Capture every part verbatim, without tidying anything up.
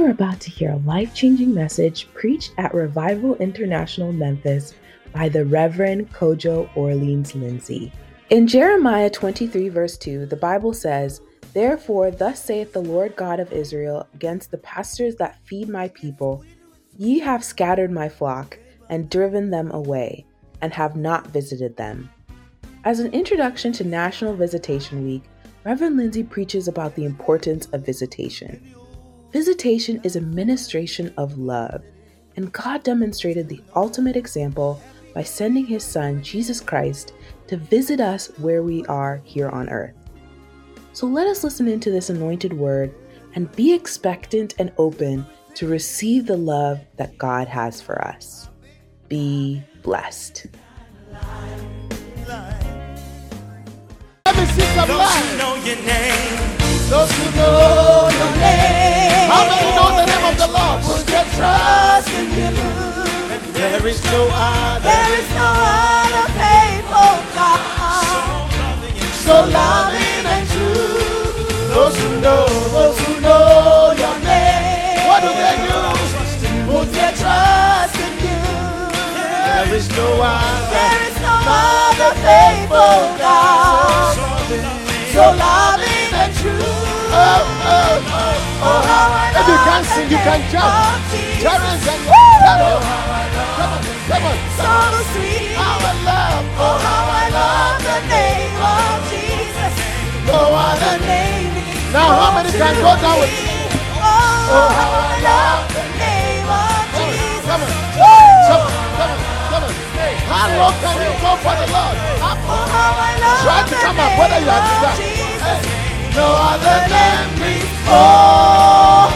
You are about to hear a life-changing message preached at Revival International Memphis by the Reverend Kojo Orleans Lindsay. In Jeremiah twenty-three verse two, the Bible says, "Therefore thus saith the Lord God of Israel against the pastors that feed my people, ye have scattered my flock and driven them away, and have not visited them." As an introduction to National Visitation Week, Reverend Lindsay preaches about the importance of visitation. Visitation is a ministration of love, and God demonstrated the ultimate example by sending his son, Jesus Christ, to visit us where we are here on earth. So let us listen into this anointed word and be expectant and open to receive the love that God has for us. Be blessed. Those who know your name, those who know your name, how many know the name of the Lord? Put your trust in him. And there is no other, there is no other faithful God, so loving and true. Those who know, those who know your name, what do they do? Put their trust in you. There is no other, there is no other faithful God, so loving and true. Oh, oh, oh, oh, how I love. If you can't sing, you can jump. Terrence and Carol. Come on, come on. So sweet. How I love. Oh, how I love the name of Jesus. No other name. Now how many can go down with me? Oh, oh, how I love the name of Jesus. Come on, come on, come on, come on. How long can you go for the Lord? Up. Oh, how I love. Try to come up, whether you are Jesus. No other name brings all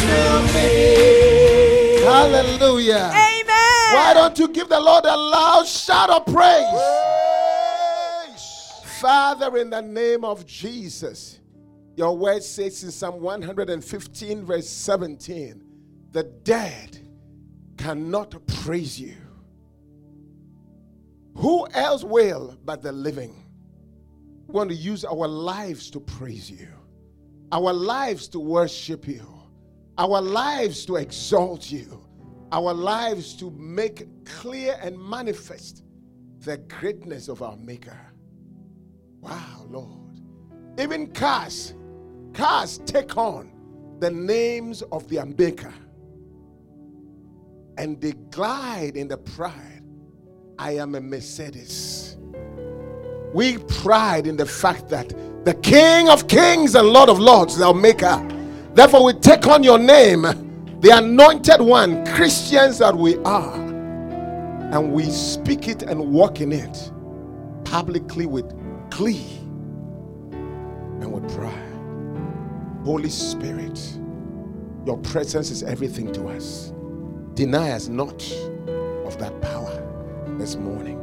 to me. Hallelujah. Amen. Why don't you give the Lord a loud shout of praise? Praise. Father, in the name of Jesus, your word says in Psalm one fifteen verse seventeen, the dead cannot praise you. Who else will but the living? We want to use our lives to praise you, our lives to worship you, our lives to exalt you, our lives to make clear and manifest the greatness of our Maker. Wow, Lord. Even cars, cars take on the names of their Maker, and they glide in the pride. I am a Mercedes. We pride in the fact that the King of Kings and Lord of Lords, our Maker. Therefore, we take on your name, the Anointed One, Christians that we are, and we speak it and walk in it publicly with glee and with pride. Holy Spirit, your presence is everything to us. Deny us not of that power this morning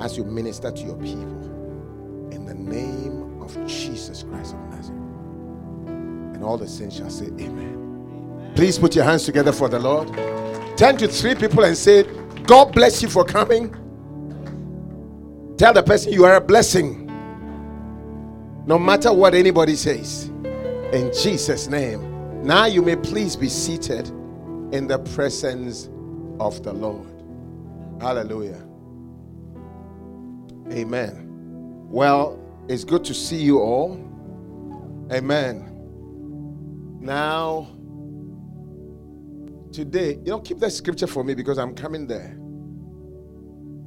as you minister to your people. In the name of Jesus Christ of Nazareth. And all the saints shall say amen. Amen. Please put your hands together for the Lord. Turn to three people and say, God bless you for coming. Tell the person you are a blessing. No matter what anybody says. In Jesus' name. Now you may please be seated in the presence of the Lord. Hallelujah. Amen. Well, it's good to see you all. Amen. Now, today, you know, keep that scripture for me because I'm coming there.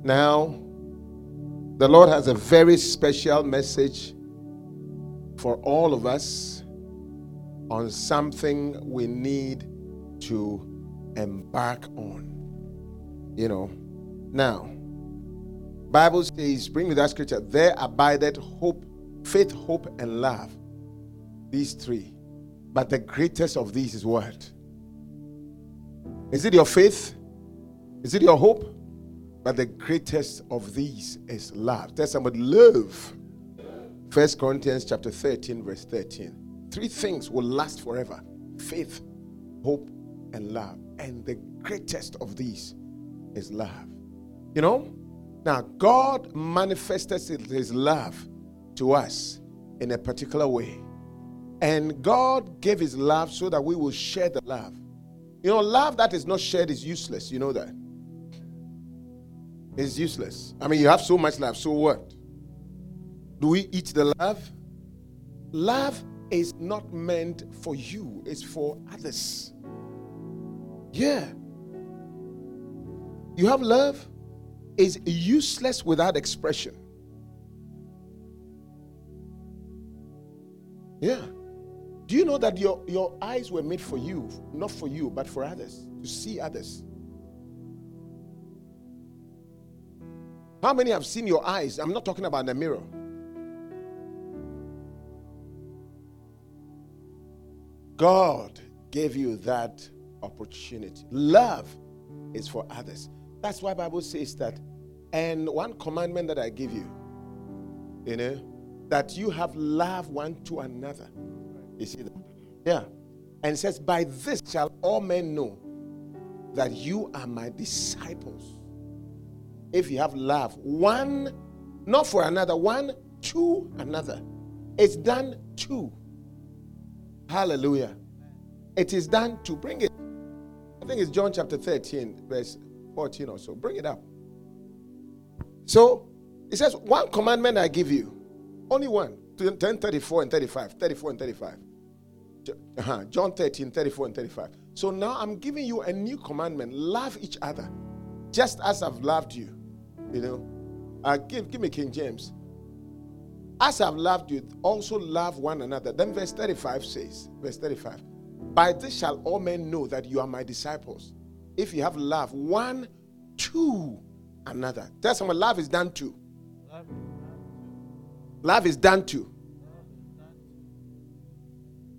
Now, the Lord has a very special message for all of us on something we need to embark on. You know, now, Bible says, bring me that scripture, there abideth hope, faith, hope, and love. These three. But the greatest of these is what? Is it your faith? Is it your hope? But the greatest of these is love. Tell somebody, love. First Corinthians chapter thirteen, verse thirteen. Three things will last forever. Faith, hope, and love. And the greatest of these is love. You know? Now, God manifested his love to us in a particular way. And God gave his love so that we will share the love. You know, love that is not shared is useless. You know that. It's useless. I mean, you have so much love, so what? Do we eat the love? Love is not meant for you. It's for others. Yeah. You have love. It's useless without expression. Yeah. Do you know that your, your eyes were made for you? Not for you, but for others. To see others. How many have seen your eyes? I'm not talking about the mirror. God gave you that opportunity. Love is for others. That's why the Bible says that, and one commandment that I give you, you know, that you have love one to another. You see that? Yeah. And it says, by this shall all men know that you are my disciples, if you have love one, not for another, one to another. It's done to. Hallelujah. It is done to. Bring it. I think it's John chapter thirteen, verse fourteen or so. Bring it up. So it says, one commandment I give you. Only one. ten, thirty-four and thirty-five. thirty-four and thirty-five. Uh-huh. John thirteen, thirty-four and thirty-five. So now I'm giving you a new commandment. Love each other. Just as I've loved you, you know. Uh, give, give me King James. As I've loved you, also love one another. Then verse thirty-five says, verse thirty-five, by this shall all men know that you are my disciples, if you have love one to another. Tell someone, love is done to. Love is done to. Love is done to. Love is done to.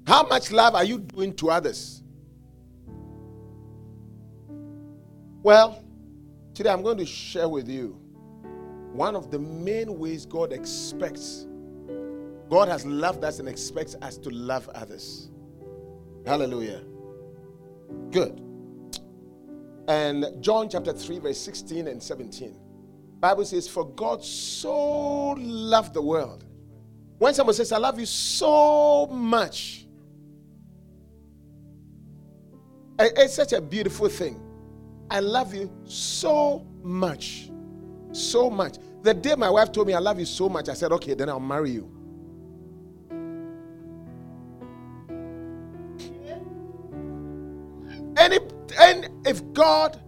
How much love are you doing to others? Well, today I'm going to share with you one of the main ways God expects. God has loved us and expects us to love others. Hallelujah. Good. And John chapter three, verse sixteen and seventeen. Bible says, for God so loved the world. When someone says, I love you so much, it's such a beautiful thing. I love you so much. So much. The day my wife told me I love you so much, I said, okay, then I'll marry you. And if, and if God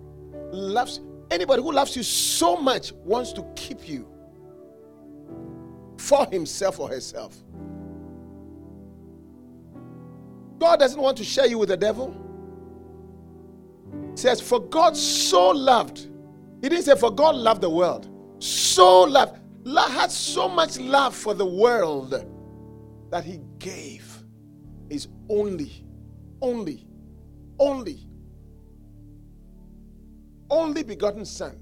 loves, anybody who loves you so much wants to keep you for himself or herself. God doesn't want to share you with the devil. It says, for God so loved. He didn't say, for God loved the world. So loved. Love had so much love for the world that he gave his only, only, only, only begotten son.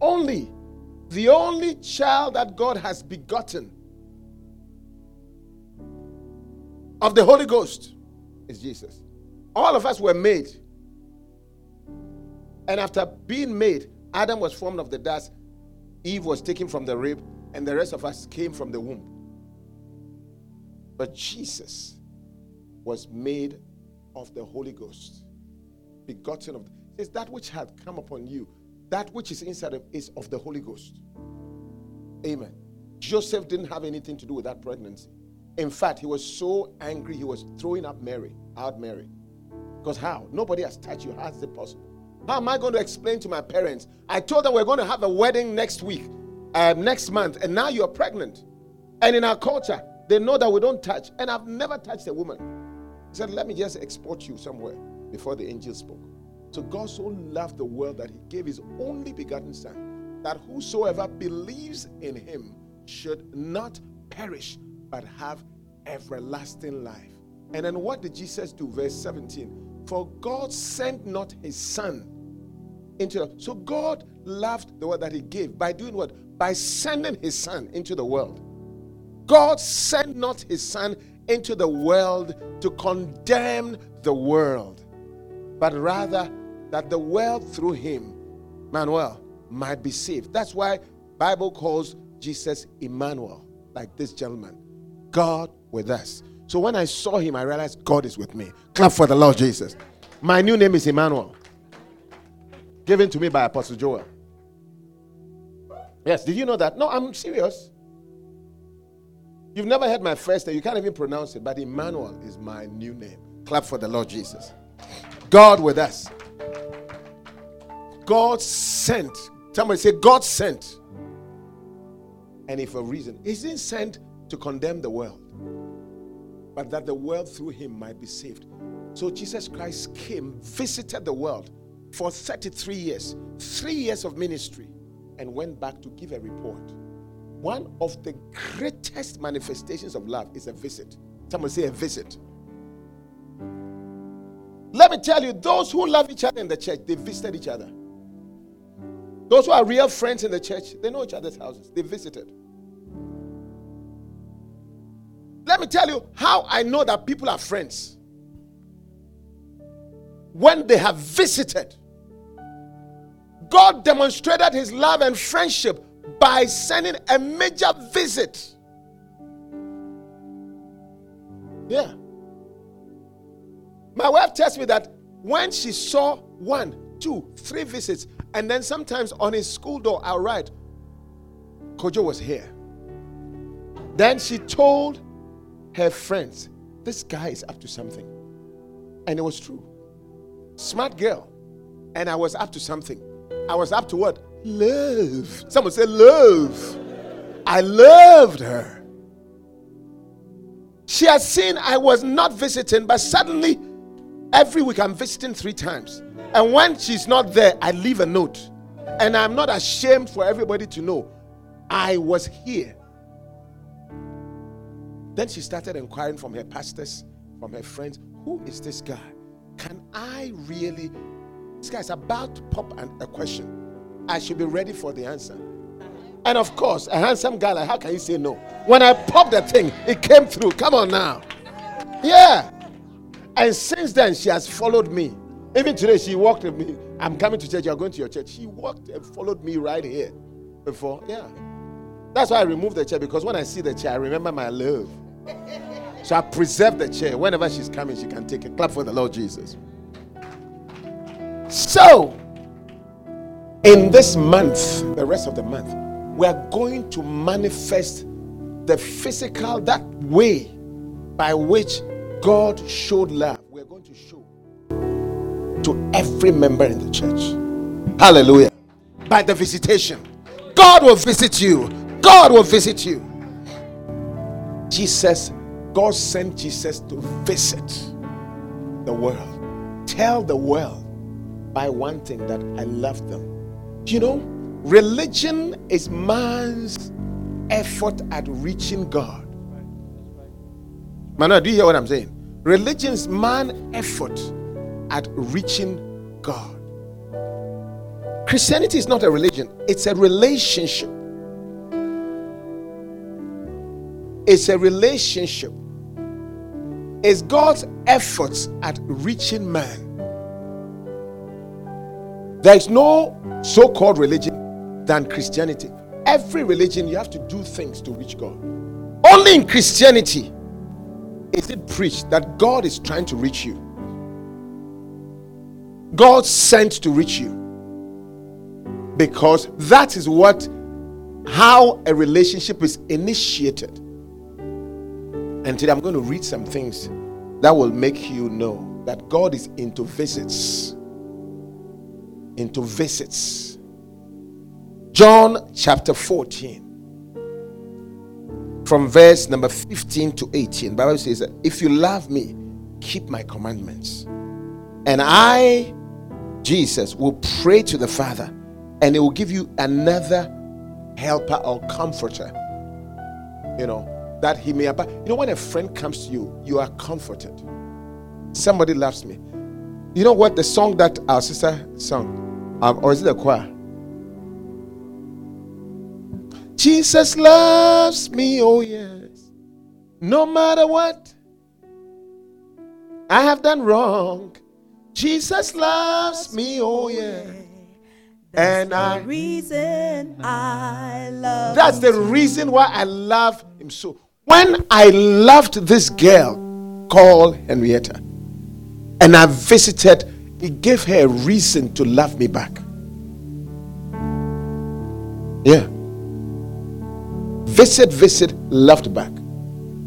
Only, the only child that God has begotten of the Holy Ghost is Jesus. All of us were made. And after being made, Adam was formed of the dust, Eve was taken from the rib, and the rest of us came from the womb. But Jesus was made of the Holy Ghost, begotten of the... It's that which had come upon you, that which is inside of is of the Holy Ghost. Amen. Joseph didn't have anything to do with that pregnancy. In fact, he was so angry, he was throwing up Mary, out Mary. Because how? Nobody has touched you. How is it possible? How am I going to explain to my parents? I told them we're going to have a wedding next week, uh, next month, and now you're pregnant. And in our culture, they know that we don't touch. And I've never touched a woman. He said, let me just export you somewhere before the angel spoke. So God so loved the world that he gave his only begotten son, that whosoever believes in him should not perish, but have everlasting life. And then what did Jesus do? Verse seventeen. For God sent not his son into the world. So God loved the world that he gave. By doing what? By sending his son into the world. God sent not his son into the world to condemn the world, but rather that the world through him, Emmanuel, might be saved. That's why the Bible calls Jesus Emmanuel, like this gentleman. God with us. So when I saw him, I realized God is with me. Clap for the Lord Jesus. My new name is Emmanuel, given to me by Apostle Joel. Yes, did you know that? No, I'm serious. You've never heard my first name. You can't even pronounce it, but Emmanuel is my new name. Clap for the Lord Jesus. God with us. God sent. Somebody say, God sent. And if a reason, he didn't send to condemn the world, but that the world through him might be saved. So Jesus Christ came, visited the world for thirty-three years, three years of ministry, and went back to give a report. One of the greatest manifestations of love is a visit. Someone say a visit. Let me tell you, those who love each other in the church, they visited each other. Those who are real friends in the church, they know each other's houses. They visited. Let me tell you how I know that people are friends. When they have visited, God demonstrated his love and friendship by sending a major visit. Yeah. My wife tells me that when she saw one, two, three visits, and then sometimes on his school door, I'll write, Kojo was here. Then she told her friends, this guy is up to something. And it was true. Smart girl. And I was up to something. I was up to what? Love. Someone said love. I loved her. She had seen I was not visiting, but suddenly every week I'm visiting three times. And when she's not there, I leave a note. And I'm not ashamed for everybody to know I was here. Then she started inquiring from her pastors, from her friends, who is this guy? Can I really? This guy's about to pop an, a question. I should be ready for the answer. And of course, a handsome guy, like, how can you say no? When I popped the thing, it came through. Come on now. Yeah. And since then, she has followed me. Even today, she walked with me. I'm coming to church. You're going to your church. She walked and followed me right here before. Yeah. That's why I removed the chair, because when I see the chair, I remember my love. So I preserve the chair. Whenever she's coming, she can take it. Clap for the Lord Jesus. So, in this month, the rest of the month, we are going to manifest the physical, that way by which God showed love. We are going to show to every member in the church. Hallelujah. By the visitation. God will visit you. God will visit you. Jesus, God sent Jesus to visit the world. Tell the world by one thing, that I love them. You know, religion is man's effort at reaching God. Manuel, do you hear what I'm saying? Religion is man's effort at reaching God. Christianity is not a religion, it's a relationship. It's a relationship. It's God's efforts at reaching man. There is no so-called religion than Christianity. Every religion, you have to do things to reach God. Only in Christianity is it preached that God is trying to reach you. God sent to reach you. Because that is what, how a relationship is initiated. And today I'm going to read some things that will make you know that God is into visits. Into visits. John chapter fourteen. From verse number fifteen to eighteen. The Bible says that if you love me, keep my commandments. And I, Jesus, will pray to the Father, and he will give you another helper or comforter. You know. That he may abide. You know, when a friend comes to you, you are comforted. Somebody loves me. You know what the song that our sister sung, um, or is it the choir? Jesus loves me, oh yes. No matter what I have done wrong, Jesus loves me, oh yeah. And I, reason I love. That's the reason why I love him so. When I loved this girl called Henrietta and I visited, it gave her a reason to love me back. Yeah. Visit, visit, loved back.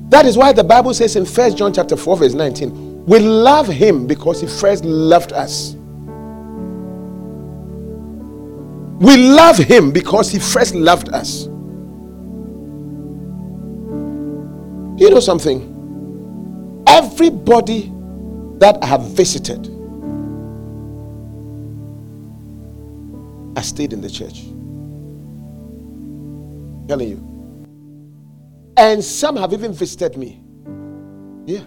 That is why the Bible says in First John chapter four, verse nineteen, we love him because he first loved us. We love him because he first loved us. You know something? Everybody that I have visited, I stayed in the church. I'm telling you. And some have even visited me. Yeah.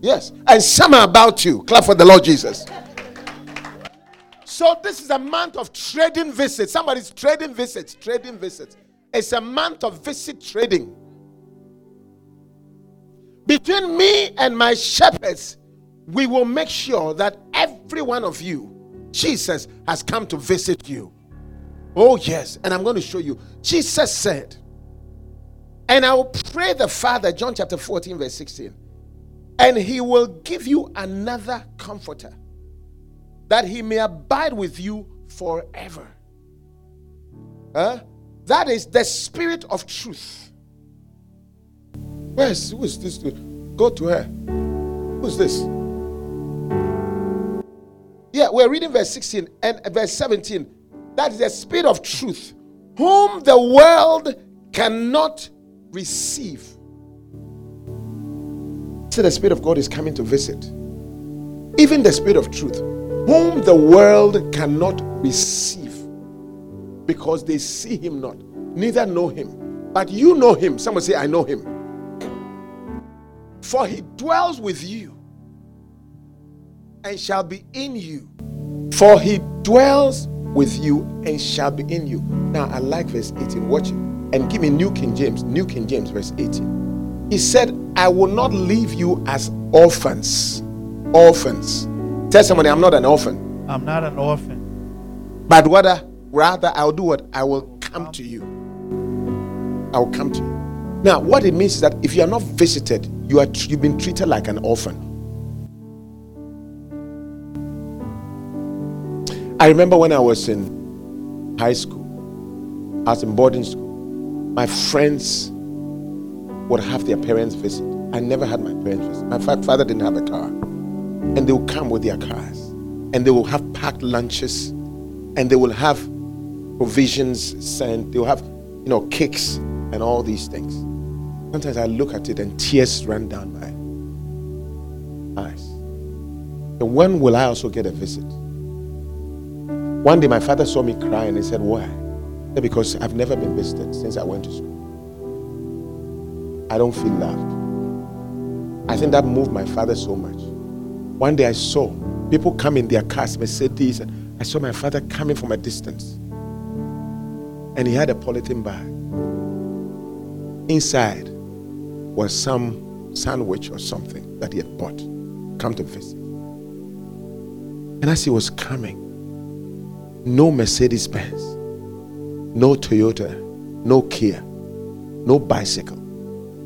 Yes. And some are about you. Clap for the Lord Jesus. So this is a month of trading visits. Somebody's trading visits. Trading visits. It's a month of visit trading. Between me and my shepherds, we will make sure that every one of you, Jesus has come to visit you. Oh yes. And I'm going to show you. Jesus said, and I will pray the Father, John chapter fourteen, verse sixteen. And he will give you another comforter, that he may abide with you forever. Huh? That is the Spirit of truth. Where's who is this dude? Go to her. Who's this? Yeah, we're reading verse sixteen and verse seventeen. That is the Spirit of truth, whom the world cannot receive. So the Spirit of God is coming to visit. Even the Spirit of truth, whom the world cannot receive, because they see him not, neither know him. But you know him. Someone say, I know him. For he dwells with you and shall be in you. For he dwells with you and shall be in you. Now I like verse eighteen. Watch it. And give me New King James, New King James, verse eighteen. He said, I will not leave you as orphans. Orphans. Tell somebody, I'm not an orphan. I'm not an orphan. But what I, rather, I'll do what? I will come to you. I will come to you. Now, what it means is that if you are not visited, you are, you've been treated like an orphan. I remember when I was in high school, I was in boarding school. My friends would have their parents visit. I never had my parents visit. My father didn't have a car. And they would come with their cars. And they will have packed lunches. And they will have provisions sent. They will have, you know, cakes and all these things. Sometimes I look at it and tears run down my eyes. And when will I also get a visit? One day my father saw me cry and he said, why? Because I've never been visited since I went to school. I don't feel loved. I think that moved my father so much. One day I saw people come in their cars, Mercedes. I saw my father coming from a distance. And he had a polythene bag. Inside was some sandwich or something that he had bought. Come to visit. And as he was coming, no Mercedes Benz. No Toyota, no Kia, no bicycle,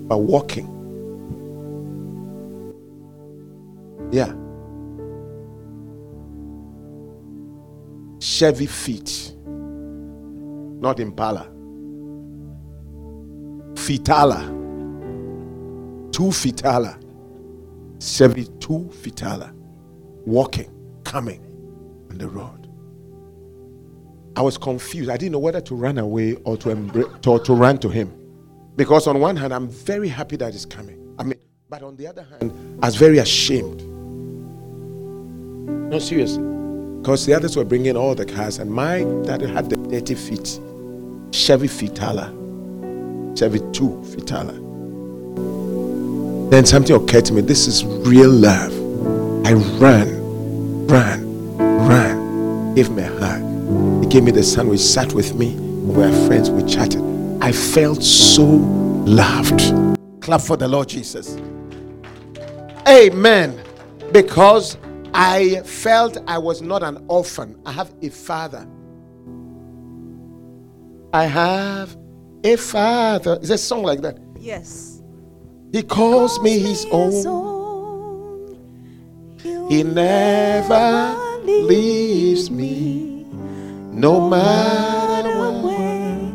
but walking. Yeah. Chevy feet, not Impala. Fitala, two Fitala, Chevy two Fitala, walking, coming on the road. I was confused. I didn't know whether to run away or to embrace, or to run to him. Because on one hand, I'm very happy that he's coming. I mean, but on the other hand, I was very ashamed. No, seriously. Because the others were bringing all the cars and my dad had the dirty feet. Chevy Vitala. Chevy two Vitala. Then something occurred to me. This is real love. I ran, ran, ran. Gave me a hug. He gave me the sandwich, sat with me. We were friends, we chatted. I felt so loved. Clap for the Lord Jesus. Amen. Because I felt I was not an orphan. I have a father. I have a father. It's a song like that. Yes. He calls me his own. He never leaves me, no matter where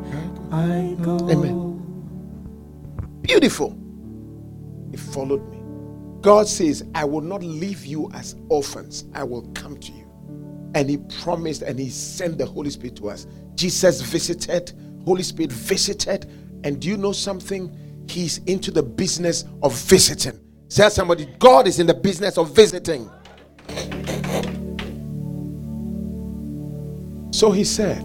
I go. Amen. Beautiful. He followed me. God says, I will not leave you as orphans. I will come to you. And he promised, and he sent the Holy Spirit to us. Jesus visited, Holy Spirit visited. And do you know something? He's into the business of visiting. Tell somebody, God is in the business of visiting. So he said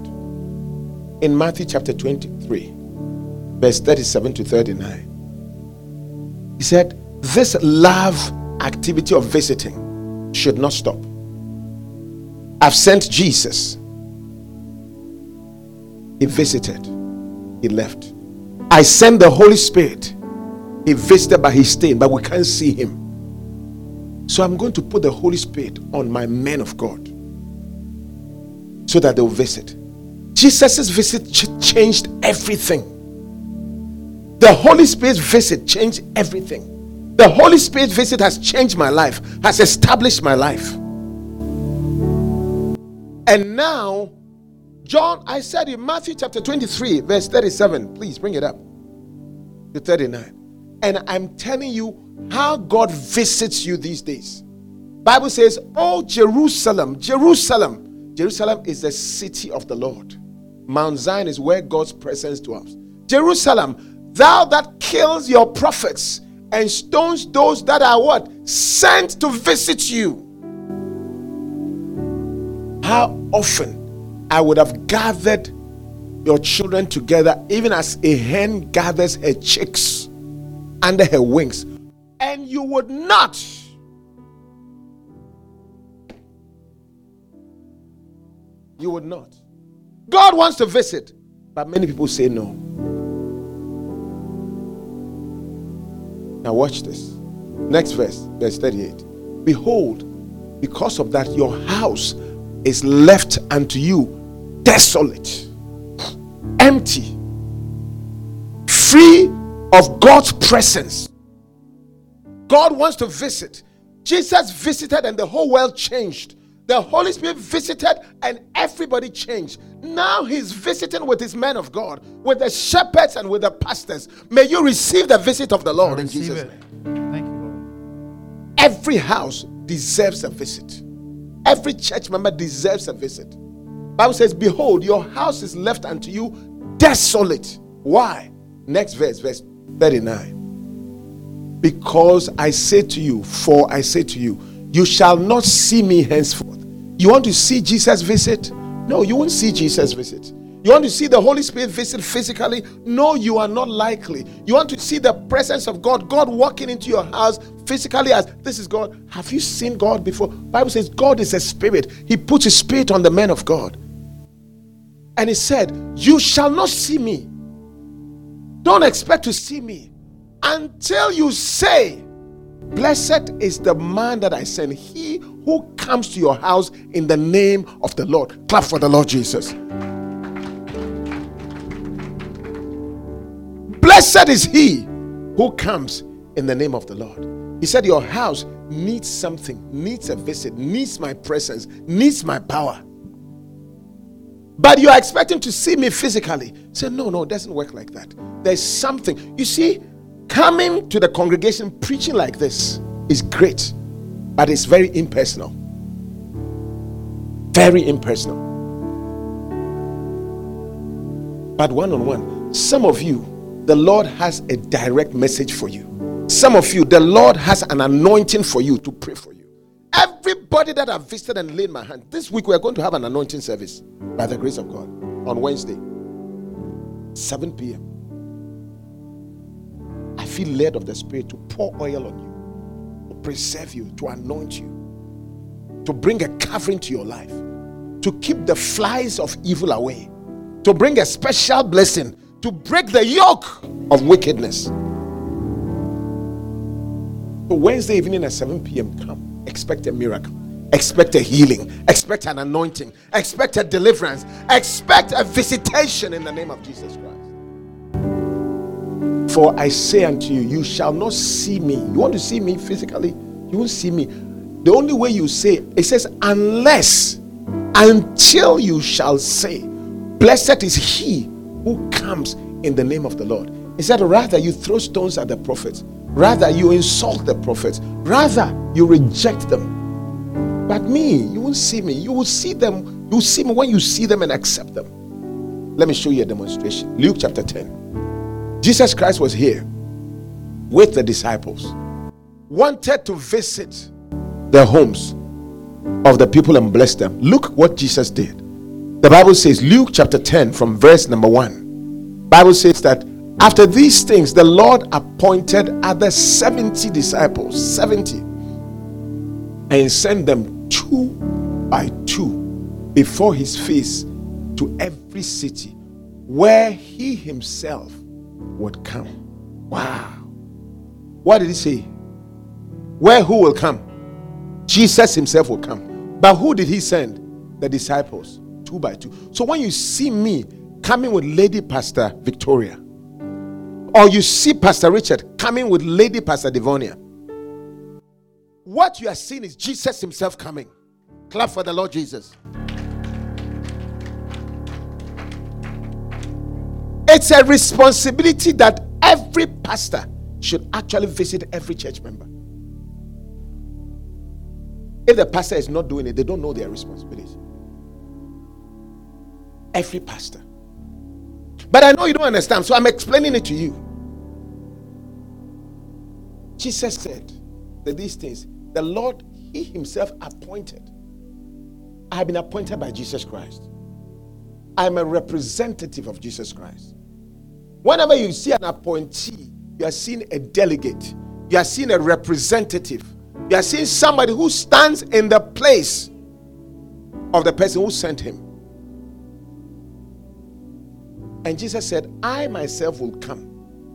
in Matthew chapter twenty-three, verse thirty-seven to thirty-nine, he said, this love activity of visiting should not stop. I've sent Jesus. He visited. He left. I sent the Holy Spirit. He visited, but he stayed, but we can't see him. So I'm going to put the Holy Spirit on my men of God so that they'll visit. Jesus' visit ch- changed everything. The Holy Spirit's visit changed everything. The Holy Spirit visit has changed my life, has established my life. And now, John, I said in Matthew chapter twenty-three, verse thirty-seven, please bring it up to thirty-nine. And I'm telling you how God visits you these days. Bible says, oh, Jerusalem, Jerusalem. Jerusalem is the city of the Lord. Mount Zion is where God's presence dwells. Jerusalem, thou that kills your prophets and stones those that are what? Sent to visit you. How often I would have gathered your children together, even as a hen gathers her chicks under her wings, and you would not. You would not. God wants to visit, but many people say no. Now, watch this. Next verse, verse thirty-eight. Behold, because of that, your house is left unto you desolate, empty, free of God's presence. God wants to visit. Jesus visited and the whole world changed. The Holy Spirit visited and everybody changed. Now he's visiting with his men of God, with the shepherds and with the pastors. May you receive the visit of the Lord in Jesus' name. Thank you, Lord. Every house deserves a visit. Every church member deserves a visit. Bible says, behold, your house is left unto you desolate. Why? Next verse, verse thirty-nine. Because I say to you, for I say to you, you shall not see me henceforth. You want to see Jesus visit? No, you won't see Jesus visit. You want to see the Holy Spirit visit physically? No, you are not likely. You want to see the presence of God, God walking into your house physically as, this is God. Have you seen God before? Bible says God is a spirit. He puts his spirit on the men of God. And he said, you shall not see me. Don't expect to see me until you say, blessed is the man that I send, he who comes to your house in the name of the Lord. Clap for the Lord Jesus. Blessed is he who comes in the name of the Lord. He said, your house needs something, needs a visit, needs my presence, needs my power. But you are expecting to see me physically. Say, no, no, it doesn't work like that. There's something. You see, coming to the congregation, preaching like this is great, but it's very impersonal. Very impersonal. But one-on-one, some of you, the Lord has a direct message for you. Some of you, the Lord has an anointing for you to pray for you. Everybody that I've visited and laid my hand, this week we are going to have an anointing service by the grace of God on Wednesday, seven p.m. I feel led of the Spirit to pour oil on you, to preserve you, to anoint you, to bring a covering to your life, to keep the flies of evil away, to bring a special blessing, to break the yoke of wickedness. So Wednesday evening at seven p.m. come. Expect a miracle. Expect a healing. Expect an anointing. Expect a deliverance. Expect a visitation in the name of Jesus Christ. For I say unto you, you shall not see me. You want to see me physically? You won't see me. The only way you say, it says, unless, until you shall say, blessed is he who comes in the name of the Lord. He said, rather you throw stones at the prophets. Rather you insult the prophets. Rather you reject them. But me, you won't see me. You will see them. You will see me when you see them and accept them. Let me show you a demonstration. Luke chapter ten. Jesus Christ was here with the disciples. Wanted to visit the homes of the people and bless them. Look what Jesus did. The Bible says, Luke chapter ten from verse number one. Bible says that after these things, the Lord appointed other seventy disciples, seventy, and sent them two by two before his face to every city where he himself would come. Wow. What did he say? Where who will come? Jesus himself will come. But who did he send? The disciples. Two by two. So when you see me coming with Lady Pastor Victoria, or you see Pastor Richard coming with Lady Pastor Devonia, what you are seeing is Jesus himself coming. Clap for the Lord Jesus. It's a responsibility that every pastor should actually visit every church member. If the pastor is not doing it, they don't know their responsibility. Every pastor. But I know you don't understand, so I'm explaining it to you. Jesus said that these things, the Lord, he himself appointed. I have been appointed by Jesus Christ. I'm a representative of Jesus Christ. Whenever you see an appointee, you are seeing a delegate. You are seeing a representative. You are seeing somebody who stands in the place of the person who sent him. And Jesus said, I myself will come,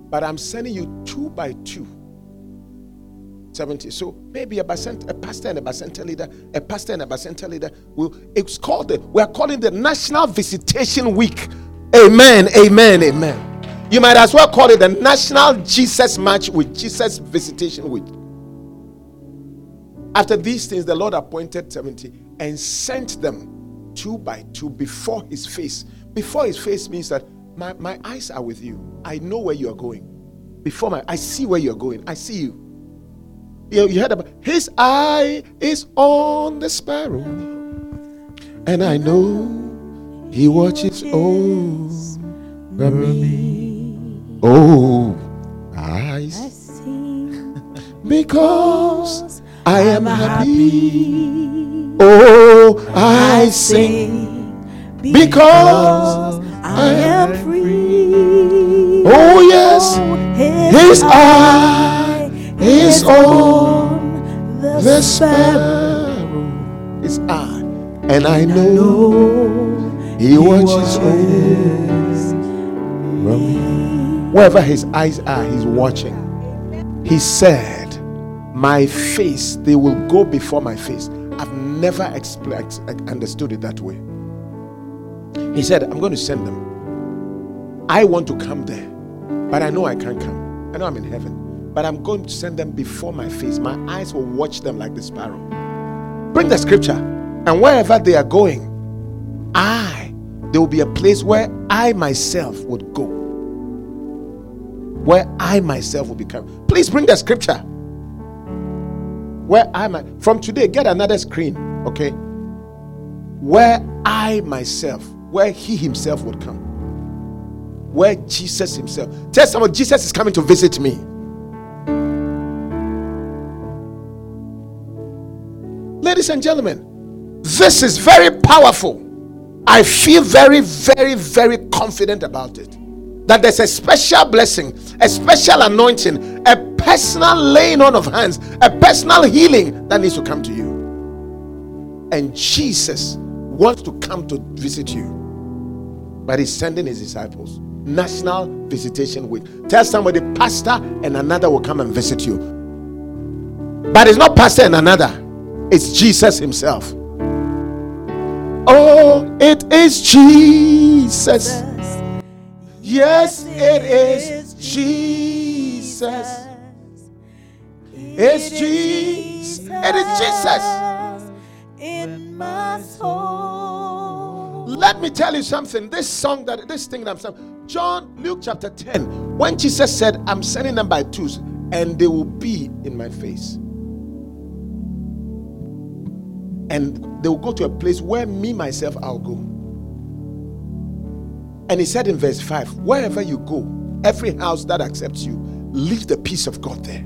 but I'm sending you two by two. seventy. So maybe a, Bacenta, a pastor and a Bacenta leader, a pastor and a Bacenta leader. Will, it's called the, we are calling the National Visitation Week. Amen, amen, amen. You might as well call it the National Jesus Match Week, Jesus Visitation Week. After these things, the Lord appointed seventy and sent them two by two before his face. Before his face means that My, my eyes are with you. I know where you are going. Before my, I see where you are going. I see you. You, you heard about his eye is on the sparrow, and I know he watches over me. Oh, eyes, because I am happy. Oh, I sing because I am free. Oh yes, his eye is on the sparrow. His eye, and I know he watches over me. Wherever his eyes are, he's watching. He said, "My face, they will go before my face." I've never expl- understood it that way. He said, I'm going to send them. I want to come there, but I know I can't come. I know I'm in heaven, but I'm going to send them before my face. My eyes will watch them like the sparrow. Bring the scripture, and wherever they are going, I, there will be a place where I myself would go. Where I myself will become. Please bring the scripture. Where I my, from today, get another screen, okay? Where I myself, where he himself would come, where Jesus himself, tell someone Jesus is coming to visit me. Ladies and gentlemen, this is very powerful. I feel very, very, very confident about it, that there's a special blessing, a special anointing, a personal laying on of hands, a personal healing that needs to come to you. And Jesus wants to come to visit you, but he's sending his disciples. National Visitation Week. Tell somebody, pastor and another will come and visit you. But it's not pastor and another, it's Jesus himself. Oh, it is Jesus. Yes, it is Jesus. It's Jesus. It is Jesus in my soul. Let me tell you something. This song that this thing that I'm saying, John Luke chapter ten, when Jesus said, "I'm sending them by twos, and they will be in my face, and they will go to a place where me myself I'll go." And he said in verse five, "Wherever you go, every house that accepts you, leave the peace of God there."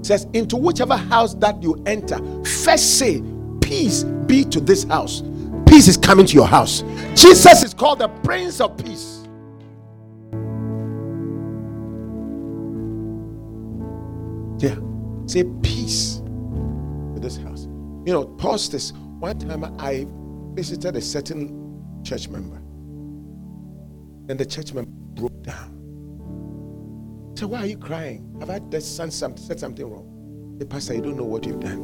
It says, "Into whichever house that you enter, first say, peace be to this house." Peace is coming to your house. Jesus is called the Prince of Peace. Yeah. Say peace to this house. You know, pause this. One time I visited a certain church member. And the church member broke down. I said, "Why are you crying? Have I done something, said something wrong?" The pastor, "You don't know what you've done."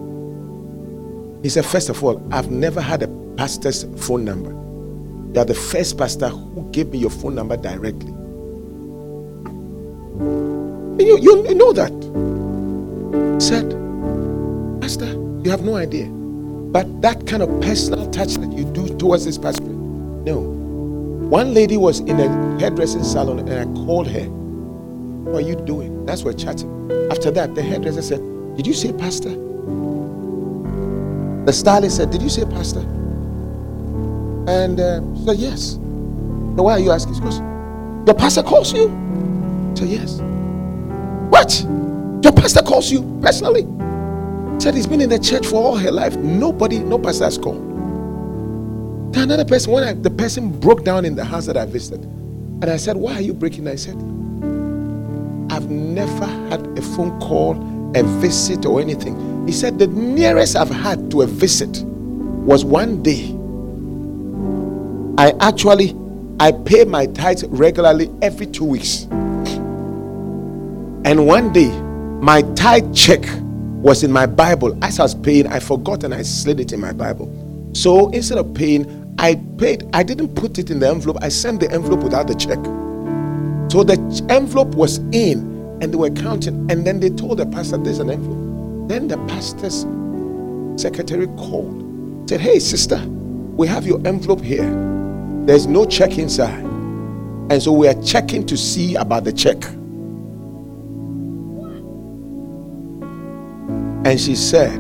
He said, "First of all, I've never had a pastor's phone number. You are the first pastor who gave me your phone number directly. You, you, you know that." He said, "Pastor, you have no idea. But that kind of personal touch that you do towards this pastor, no." One lady was in a hairdressing salon and I called her. "What are you doing?" That's where chatting. After that, the hairdresser said, "Did you say pastor?" The stylist said, "Did you say pastor?" And uh, she said, "Yes." "So why are you asking?" She goes, "Your pastor calls you?" She said, "Yes." "What? Your pastor calls you personally?" She said, "He's been in the church for all her life. Nobody, no pastor has called." Another person, when I, the person broke down in the house that I visited, and I said, "Why are you breaking down?" I said, "I've never had a phone call, a visit, or anything." He said, "The nearest I've had to a visit was one day. I actually, I pay my tithes regularly every two weeks. And one day, my tithe check was in my Bible. As I was paying, I forgot and I slid it in my Bible. So instead of paying, I paid, I didn't put it in the envelope. I sent the envelope without the check. So the envelope was in and they were counting. And then they told the pastor, there's an envelope. Then the pastor's secretary called, said, "Hey sister, we have your envelope here. There's no check inside. And so we are checking to see about the check." And she said,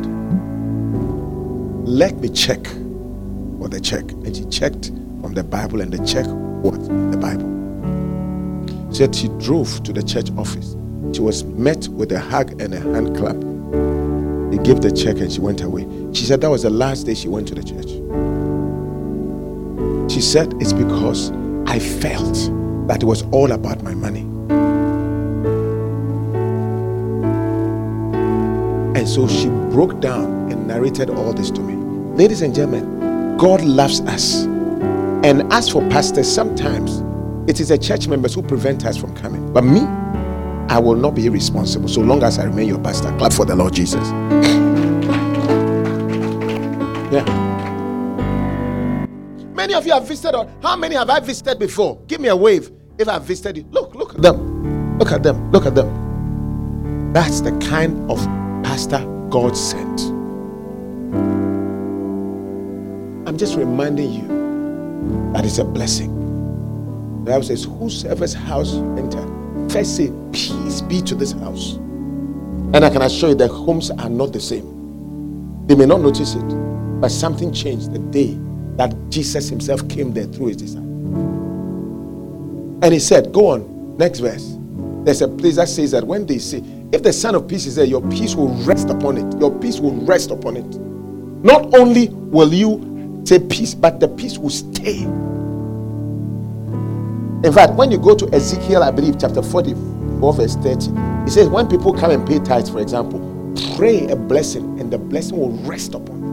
"Let me check for the check." And she checked from the Bible, and the check was in the Bible. She said she drove to the church office. She was met with a hug and a hand clap. They gave the check and she went away. She said that was the last day she went to the church. She said, "It's because I felt that it was all about my money." And so she broke down and narrated all this to me. Ladies and gentlemen, God loves us. And as for pastors, sometimes it is the church members who prevent us from coming. But me, I will not be irresponsible so long as I remain your pastor. Clap for the Lord Jesus. Yeah. Many of you have visited. Or how many have I visited before? Give me a wave if I've visited you. Look, look at them. Look at them. Look at them. That's the kind of pastor God sent. I'm just reminding you that it's a blessing. The Bible says, "Whosoever's house you enter, first say, peace be to this house." And I can assure you that homes are not the same. They may not notice it, but something changed the day that Jesus himself came there through his disciples. And he said, go on, next verse. There's a place that says that when they say, if the Son of Peace is there, your peace will rest upon it. Your peace will rest upon it. Not only will you say peace, but the peace will stay. In fact, when you go to Ezekiel, I believe chapter forty-four, verse thirty, it says, when people come and pay tithes, for example, pray a blessing, and the blessing will rest upon you.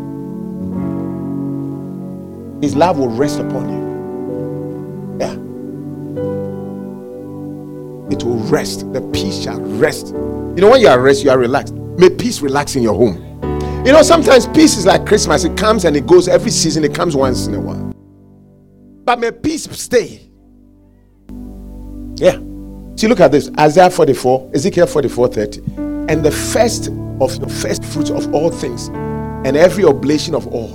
His love will rest upon you. Yeah. It will rest. The peace shall rest. You know, when you are rest, you are relaxed. May peace relax in your home. You know, sometimes peace is like Christmas. It comes and it goes every season. It comes once in a while. But may peace stay. Yeah. See, look at this. Isaiah forty-four, Ezekiel forty-four thirty. And the first of the first fruits of all things, and every oblation of all,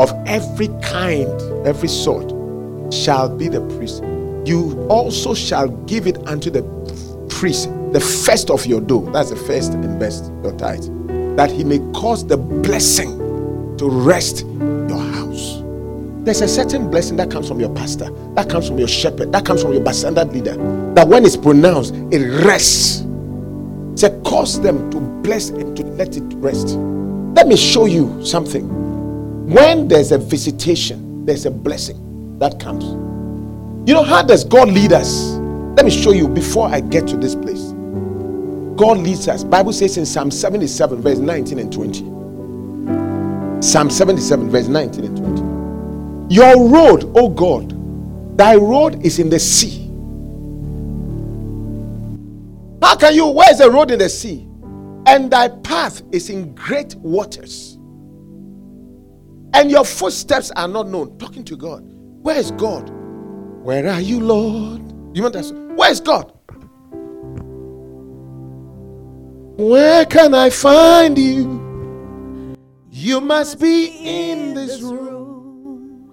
of every kind, every sort, shall be the priest. You also shall give it unto the priest, the first of your dough. That's the first and best, your tithe. That he may cause the blessing to rest your house. There's a certain blessing that comes from your pastor, that comes from your shepherd, that comes from your Bacenta leader, that when it's pronounced, it rests. So cause them to bless and to let it rest. Let me show you something. When there's a visitation, there's a blessing that comes. You know, how does God lead us? Let me show you before I get to this place. God leads us. Bible says in Psalm seventy-seven, verse nineteen and twenty. Psalm seventy-seven, verse nineteen and twenty. Your road, O God, thy road is in the sea. How can you, where is the road in the sea? And thy path is in great waters. And your footsteps are not known. Talking to God. Where is God? Where are you, Lord? You want that song? Where is God? Where can I find you? You must be in this room,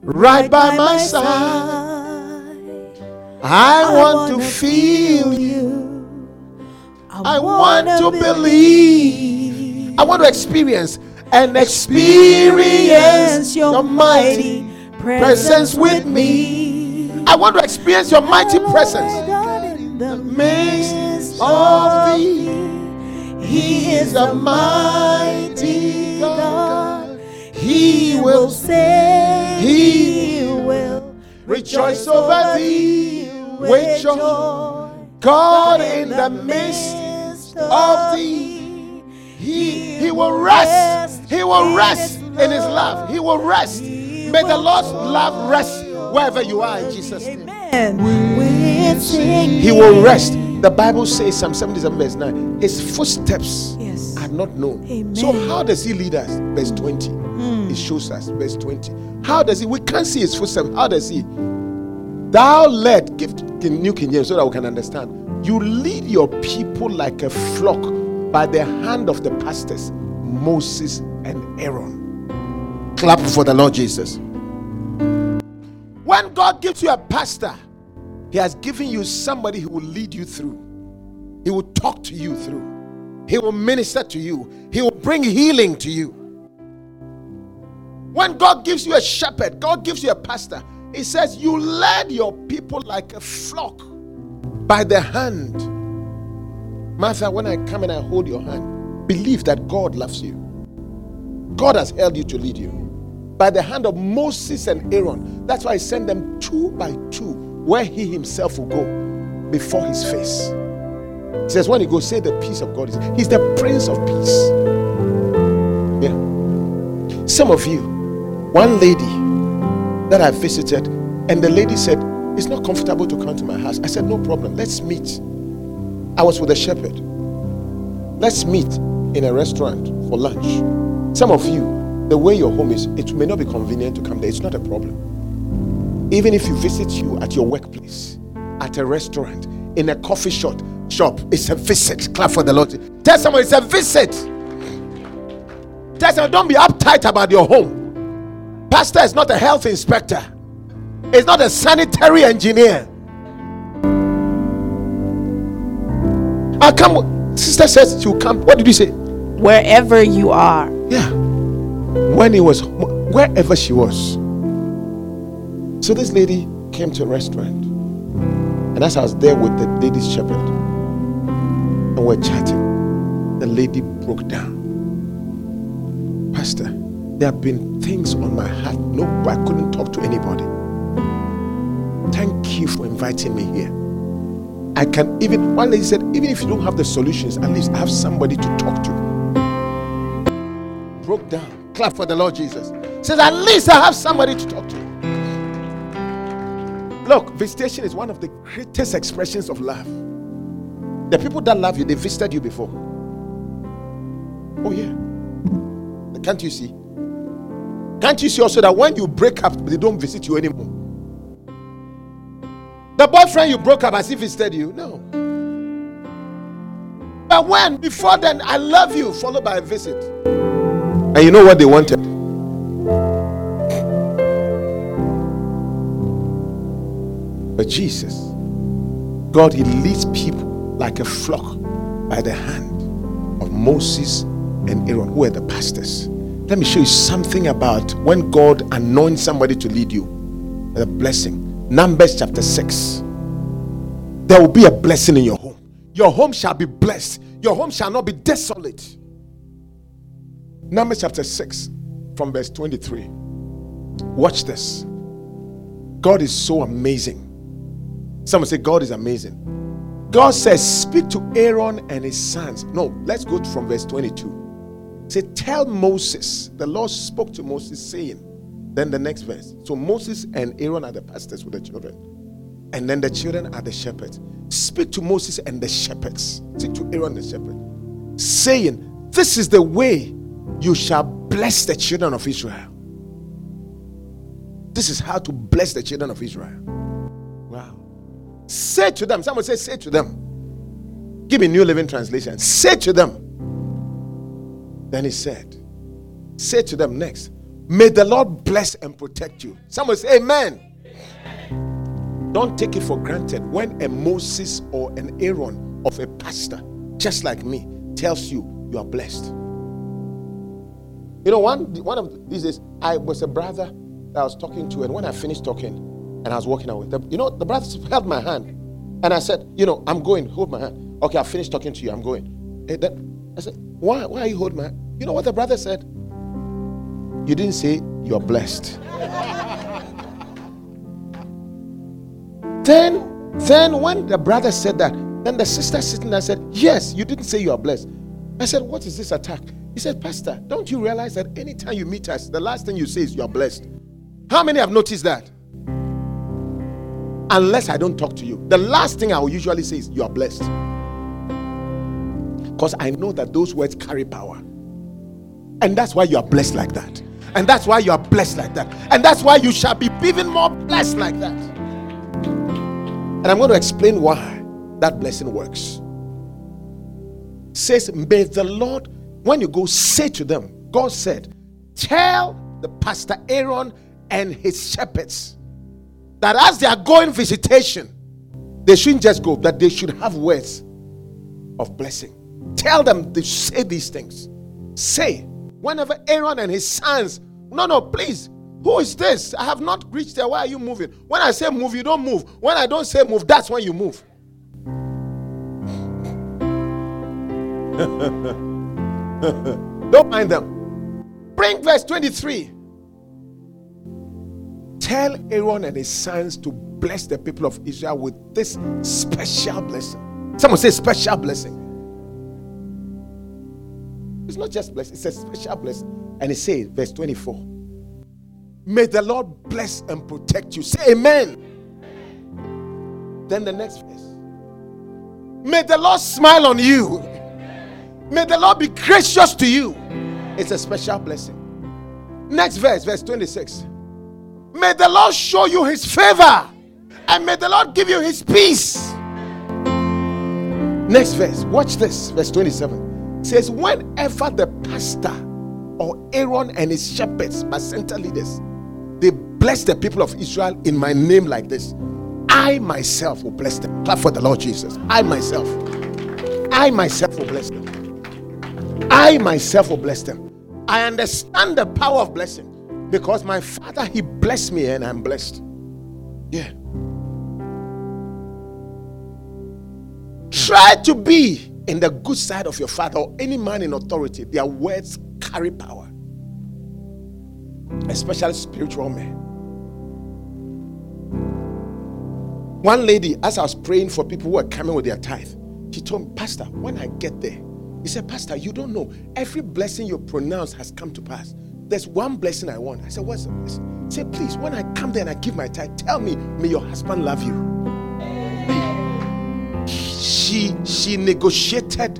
right by my side. I want to feel you. I want to believe. I want to experience and experience your mighty presence with me. I want to experience your mighty presence in the midst of thee. He is a mighty God. He will save. He will rejoice over thee with joy. God in the midst of thee. He, he will rest. He will rest in his love. He will rest. May the Lord's love rest wherever you are in Jesus' name. He will rest. The Bible says, Psalm seventy-seven verse nine, his footsteps yes. are not known. Amen. So how does he lead us? Verse twenty. Mm. It shows us. Verse twenty. How does he? We can't see his footsteps. How does he? Thou led, give New King James so that we can understand. You lead your people like a flock by the hand of the pastors, Moses and Aaron. Clap for the Lord Jesus. When God gives you a pastor, he has given you somebody who will lead you through. He will talk to you through. He will minister to you. He will bring healing to you. When God gives you a shepherd, God gives you a pastor, he says, you led your people like a flock by the hand. Martha, when I come and I hold your hand, believe that God loves you. God has held you to lead you. By the hand of Moses and Aaron. That's why he sent them two by two, where he himself will go before his face. He says, when he goes, say the peace of God is. He's the Prince of Peace. Yeah. Some of you, one lady that I visited, and the lady said, it's not comfortable to come to my house. I said, no problem, let's meet. I was with a shepherd. Let's meet in a restaurant for lunch. Some of you, the way your home is, it may not be convenient to come there. It's not a problem. Even if you visit you at your workplace, at a restaurant, in a coffee shop, shop, it's a visit. Clap for the Lord. Tell someone it's a visit. Tell someone, don't be uptight about your home. Pastor is not a health inspector. It's not a sanitary engineer. I come. Sister says she'll come. What did you say? Wherever you are. Yeah. When he was, wherever she was. So this lady came to a restaurant, and as I was there with the lady's shepherd and we're chatting, the lady broke down. Pastor, there have been things on my heart. No, I couldn't talk to anybody. Thank you for inviting me here. I can even, one lady said, even if you don't have the solutions, at least I have somebody to talk to. Broke down. Clap for the Lord Jesus. Says, at least I have somebody to talk to. Look, visitation is one of the greatest expressions of love. The people that love you, they visited you before. Oh yeah. Can't you see? Can't you see also that when you break up, they don't visit you anymore? The boyfriend you broke up, as if he said you. No. But when? Before then, I love you, followed by a visit. And you know what they wanted? But Jesus, God, he leads people like a flock by the hand of Moses and Aaron, who are the pastors. Let me show you something about when God anoints somebody to lead you. The blessing. Numbers chapter six. There will be a blessing in your home. Your home shall be blessed. Your home shall not be desolate. Numbers chapter six from verse twenty-three. Watch this. God is so amazing. Someone say, God is amazing. God says, speak to Aaron and his sons. No, let's go from verse twenty-two. Say, tell Moses, the Lord spoke to Moses, saying, then the next verse. So Moses and Aaron are the pastors with the children. And then the children are the shepherds. Speak to Moses and the shepherds. Speak to Aaron the shepherd, saying, this is the way you shall bless the children of Israel. This is how to bless the children of Israel. Wow. Say to them, someone say, say to them. Give me New Living Translation. Say to them. Then he said, say to them next, may the Lord bless and protect you. Someone say, amen. amen. Don't take it for granted when a Moses or an Aaron of a pastor, just like me, tells you you are blessed. You know, one, one of these is, I was a brother that I was talking to, and when I finished talking and I was walking away, the, you know, the brother held my hand and I said, you know, I'm going, hold my hand. Okay, I finished talking to you, I'm going. And then I said, Why, why are you holding my hand? You know what the brother said? You didn't say you're blessed. then, then when the brother said that, then the sister sitting there said, yes, you didn't say you're blessed. I said, what is this attack? He said, Pastor, don't you realize that anytime you meet us, the last thing you say is you're blessed? How many have noticed that? Unless I don't talk to you, the last thing I will usually say is you're blessed. Because I know that those words carry power. And that's why you are blessed like that. And that's why you are blessed like that. And that's why you shall be even more blessed like that. And I'm going to explain why that blessing works. It says, may the Lord, when you go, say to them, God said, tell the pastor Aaron and his shepherds that as they are going visitation, they shouldn't just go, that they should have words of blessing. Tell them to say these things. Say, whenever Aaron and his sons, no, no, please, who is this? I have not reached there. Why are you moving? When I say move, you don't move. When I don't say move, that's when you move. Don't mind them. Bring verse twenty-three. Tell Aaron and his sons to bless the people of Israel with this special blessing. Someone say special blessing. It's not just blessed, it's a special blessing. And it says, verse twenty-four, may the Lord bless and protect you. Say amen. Amen. Then the next verse, may the Lord smile on you. Amen. May the Lord be gracious to you. Amen. It's a special blessing. Next verse, verse twenty-six, may the Lord show you his favor and may the Lord give you his peace. Next verse, watch this, verse twenty-seven. Says, whenever the pastor or Aaron and his shepherds, Bacenta leaders, they bless the people of Israel in my name like this, I myself will bless them. Clap for the Lord Jesus. I myself, I myself will bless them. I myself will bless them. I understand the power of blessing because my Father, he blessed me and I'm blessed. Yeah. Try to be in the good side of your father or any man in authority. Their words carry power, especially spiritual men. One lady, as I was praying for people who are coming with their tithe, she told me, Pastor, when I get there, he said, Pastor, you don't know, every blessing you pronounce has come to pass. There's one blessing I want. I said, what's the blessing? He said, please, when I come there and I give my tithe, tell me, may your husband love you. She, she negotiated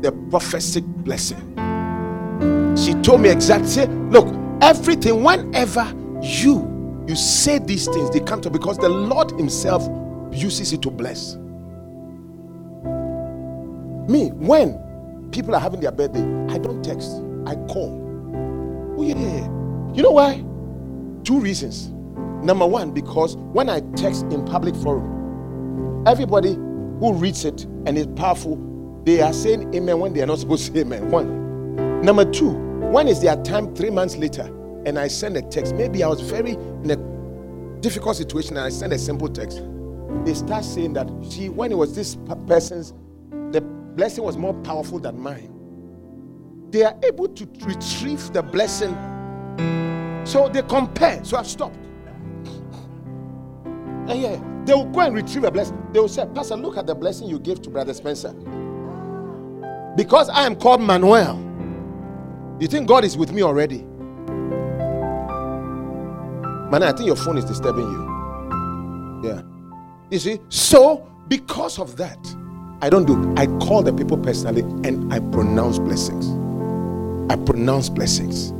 the prophetic blessing. She told me exactly, look, everything, whenever you, you say these things, they come to, because the Lord himself uses it to bless. Me, when people are having their birthday, I don't text, I call. Oh yeah. You know why? Two reasons. Number one, because when I text in public forum, everybody who reads it and is powerful, they are saying amen when they are not supposed to say amen. One. Number two, when is their time three months later and I send a text? Maybe I was very in a difficult situation and I send a simple text. They start saying that, see, when it was this person's, the blessing was more powerful than mine. They are able to retrieve the blessing. So they compare. So I've stopped. And yeah, they will go and retrieve a blessing. They will say, Pastor, look at the blessing you gave to Brother Spencer. Because I am called Manuel, you think God is with me already? Man, I think your phone is disturbing you. Yeah. You see? So, because of that, I don't do. I call the people personally and I pronounce blessings. I pronounce blessings.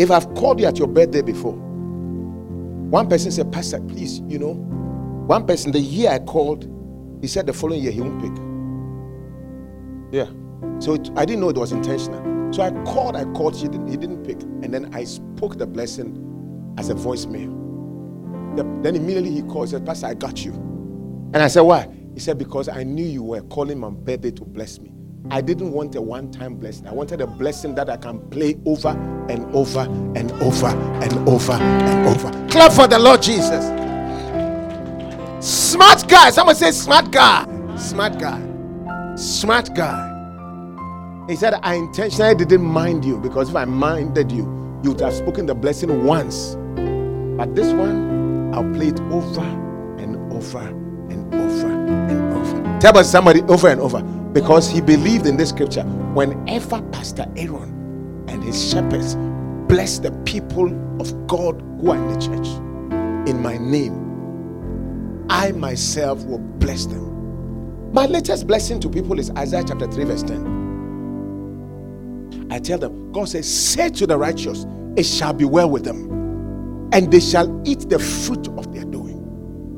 If I've called you at your birthday before, one person said, Pastor, please, you know, one person, the year I called, he said the following year he won't pick. Yeah. So it, I didn't know it was intentional. So I called, I called, she didn't, he didn't pick. And then I spoke the blessing as a voicemail. The, then immediately he called, he said, Pastor, I got you. And I said, why? He said, because I knew you were calling my birthday to bless me. I didn't want a one-time blessing. I wanted a blessing that I can play over and over and over and over and over. Clap for the Lord Jesus. Smart guy. Someone say smart guy. Smart guy. Smart guy. He said, I intentionally didn't mind you because if I minded you, you would have spoken the blessing once. But this one, I'll play it over and over and over and over. Tell us somebody over and over. Because he believed in this scripture. Whenever Pastor Aaron and his shepherds bless the people of God who are in the church, in my name, I myself will bless them. My latest blessing to people is Isaiah chapter three verse ten. I tell them, God says, say to the righteous, it shall be well with them, and they shall eat the fruit of their doing.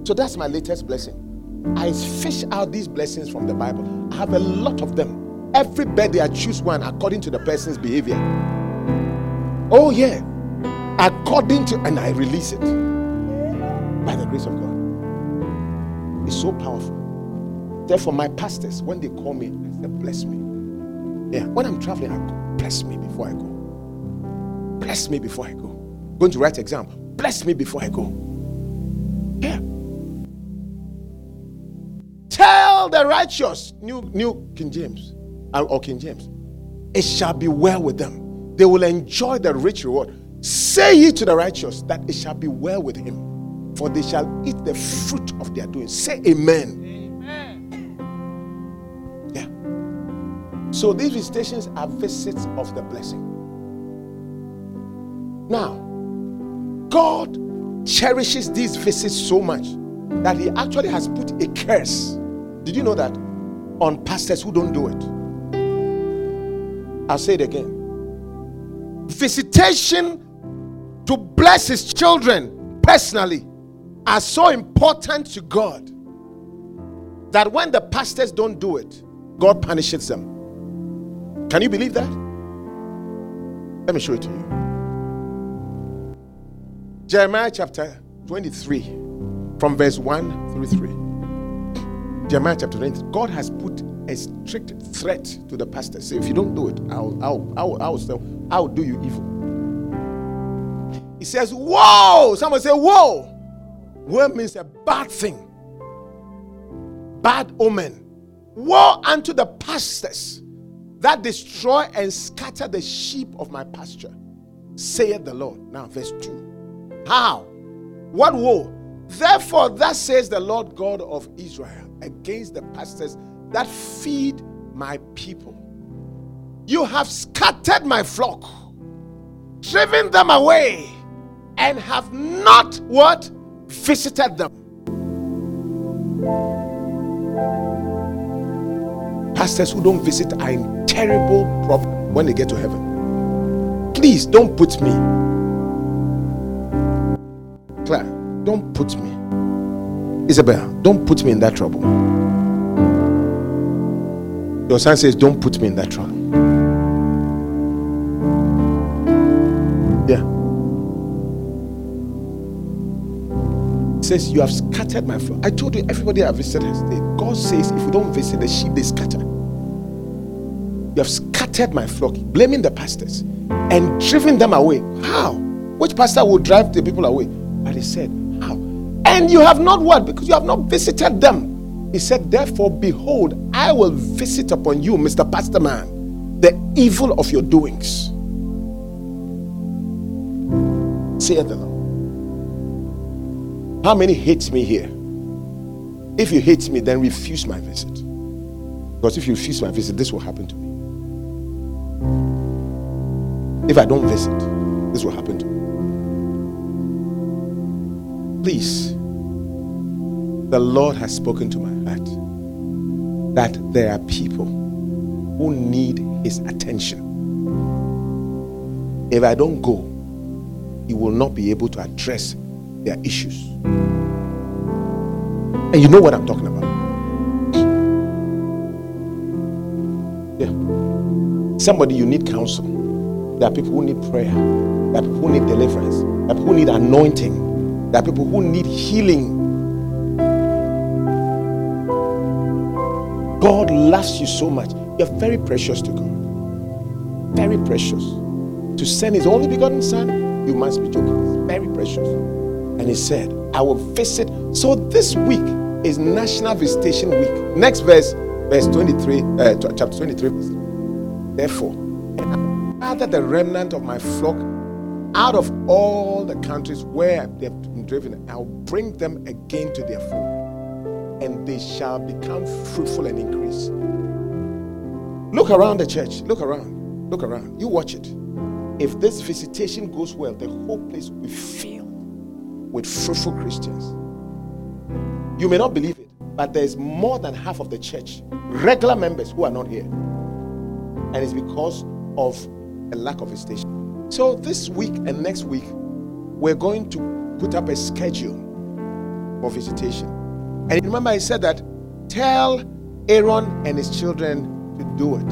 So that's my latest blessing. I fish out these blessings from the Bible. I have a lot of them. Every birthday I choose one according to the person's behavior. Oh yeah. According to, and I release it. By the grace of God. It's so powerful. Therefore, my pastors, when they call me, they bless me. Yeah. When I'm traveling, I go, bless me before I go. Bless me before I go. Going to write exam. Bless me before I go. Yeah. Tell the righteous, New New King James, or King James, it shall be well with them. They will enjoy the rich reward. Say ye to the righteous that it shall be well with him, for they shall eat the fruit of their doing. Say amen. Amen. Yeah. So these visitations are visits of the blessing. Now, God cherishes these visits so much that he actually has put a curse. Did you know that? On pastors who don't do it. I'll say it again. Visitation to bless his children personally are so important to God that when the pastors don't do it, God punishes them. Can you believe that? Let me show it to you. Jeremiah chapter twenty-three from verse one through three. Jeremiah chapter nine, God has put a strict threat to the pastor. Say, if you don't do it, I'll, I'll, I'll, I'll, I'll do you evil. He says, whoa! Someone say, whoa! Whoa means a bad thing. Bad omen. Woe unto the pastors that destroy and scatter the sheep of my pasture, saith the Lord. Now, verse two. How? What woe? Therefore, thus says the Lord God of Israel, against the pastors that feed my people. You have scattered my flock, driven them away, and have not what? Visited them. Pastors who don't visit are in terrible problem when they get to heaven. Please don't put me. Claire, don't put me. Isabel, don't put me in that trouble. Your son says, don't put me in that trouble. Yeah. He says, you have scattered my flock. I told you, everybody I visited has stayed. God says, if you don't visit the sheep, they scatter. You have scattered my flock, blaming the pastors and driven them away. How? Which pastor will drive the people away? But he said, how? And you have not what? Because you have not visited them. He said, therefore, behold, I will visit upon you, Mister Pastor Man, the evil of your doings. Saith the Lord. How many hate me here? If you hate me, then refuse my visit. Because if you refuse my visit, this will happen to me. If I don't visit, this will happen to me. Please, the Lord has spoken to my heart that there are people who need his attention. If I don't go, he will not be able to address their issues. And you know what I'm talking about. Yeah. Somebody, you need counsel. There are people who need prayer. There are people who need deliverance. There are people who need anointing. There are people who need healing. God loves you so much. You are very precious to God. Very precious. To send his only begotten son, you must be joking. It's very precious. And he said, I will visit. So this week is National Visitation Week. Next verse, verse twenty-three, uh, chapter twenty-three. Therefore, and I gather the remnant of my flock out of all the countries where they have been driven, I will bring them again to their fold, and they shall become fruitful and increase. Look around the church. Look around. Look around. You watch it. If this visitation goes well, the whole place will be filled with fruitful Christians. You may not believe it, but there's more than half of the church, regular members who are not here. And it's because of a lack of visitation. So this week and next week, we're going to put up a schedule for visitation. And remember, I said that tell Aaron and his children to do it.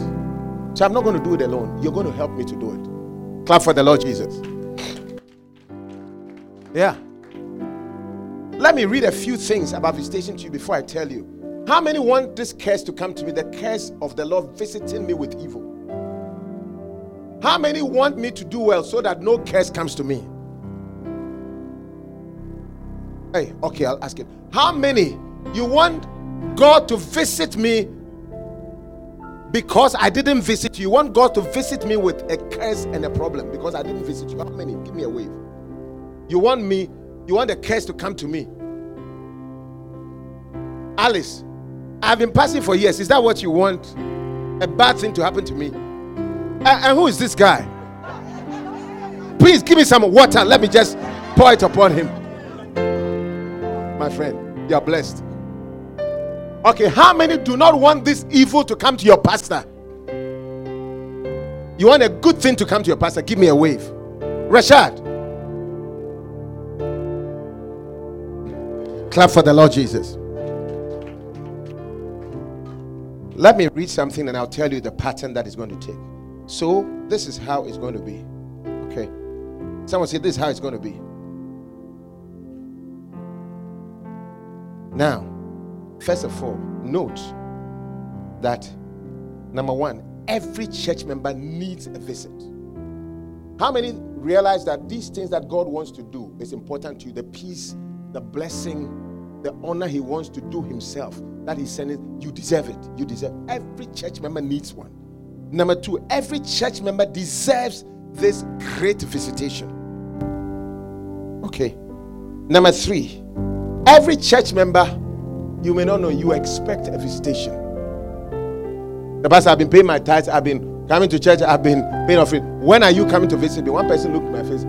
So I'm not going to do it alone. You're going to help me to do it. Clap for the Lord Jesus. Yeah. Let me read a few things about visitation to you before I tell you. How many want this curse to come to me? The curse of the Lord visiting me with evil. How many want me to do well so that no curse comes to me? Hey, okay, I'll ask it. How many you want God to visit me because I didn't visit you? You want God to visit me with a curse and a problem because I didn't visit you? How many? Give me a wave. You want me, you want the curse to come to me? Alice, I've been passing for years. Is that what you want? A bad thing to happen to me? Uh, and who is this guy? Please give me some water. Let me just pour it upon him. My friend, you are blessed. Okay, how many do not want this evil to come to your pastor? You want a good thing to come to your pastor? Give me a wave. Richard. Clap for the Lord Jesus. Let me read something and I'll tell you the pattern that is going to take. So, this is how it's going to be. Okay. Someone say, this is how it's going to be. Now, first of all, note that, number one, every church member needs a visit. How many realize that these things that God wants to do is important to you? The peace, the blessing, the honor he wants to do himself, that he's sending, you deserve it. You deserve it. Every church member needs one. Number two, every church member deserves this great visitation. Okay. Number three, every church member, you may not know, you expect a visitation. The pastor, I've been paying my tithes, I've been coming to church, I've been paying offering. When are you coming to visit me? One person looked at my face,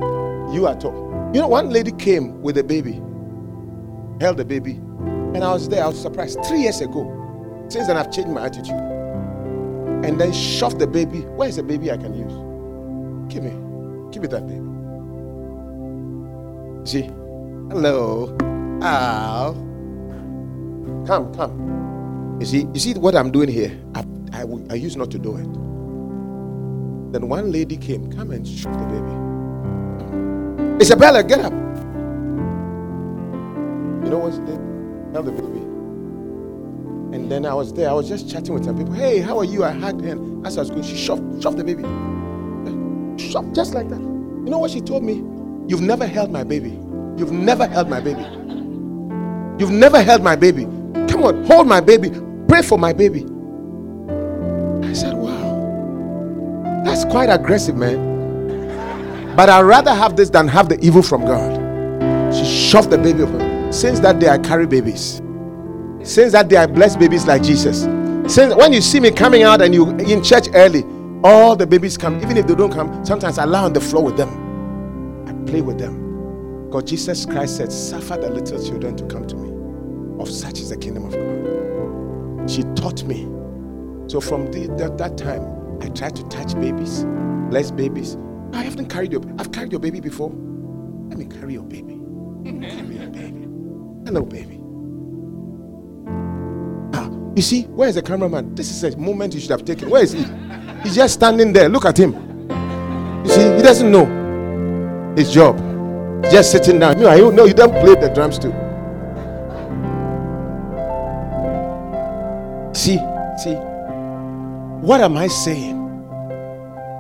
you at all. You know, one lady came with a baby, held the baby, and I was there, I was surprised. Three years ago, since then I've changed my attitude. And then shove the baby. Where's the baby I can use? Give me. Give me that baby. See? Hello. Ow. Come, come. You see, you see what I'm doing here? I, I, I used not to do it. Then one lady came, come and shoot the baby. Isabella, get up. You know what she did? Held the baby. And then I was there. I was just chatting with some people. Hey, how are you? I hugged her. And as I was going, she shoved, shoved the baby. Shoved just like that. You know what she told me? You've never held my baby. You've never held my baby. You've never held my baby. Come on, hold my baby. Pray for my baby. I said, wow. That's quite aggressive, man. But I'd rather have this than have the evil from God. She shoved the baby over. Since that day, I carry babies. Since that day, I bless babies like Jesus. Since when you see me coming out and you in church early, all the babies come. Even if they don't come, sometimes I lie on the floor with them. I play with them. Because Jesus Christ said, suffer the little children to come to me. Of such is the kingdom of God. She taught me. So from the, that, that time, I tried to touch babies, bless babies. I haven't carried your I've carried your baby before. Let me carry your baby. Carry your baby. Hello, baby. You see, where is the cameraman? This is a moment you should have taken. Where is he? He's just standing there. Look at him. You see, he doesn't know his job. He's just sitting down. No, you know, you don't play the drums too. See, see. What am I saying?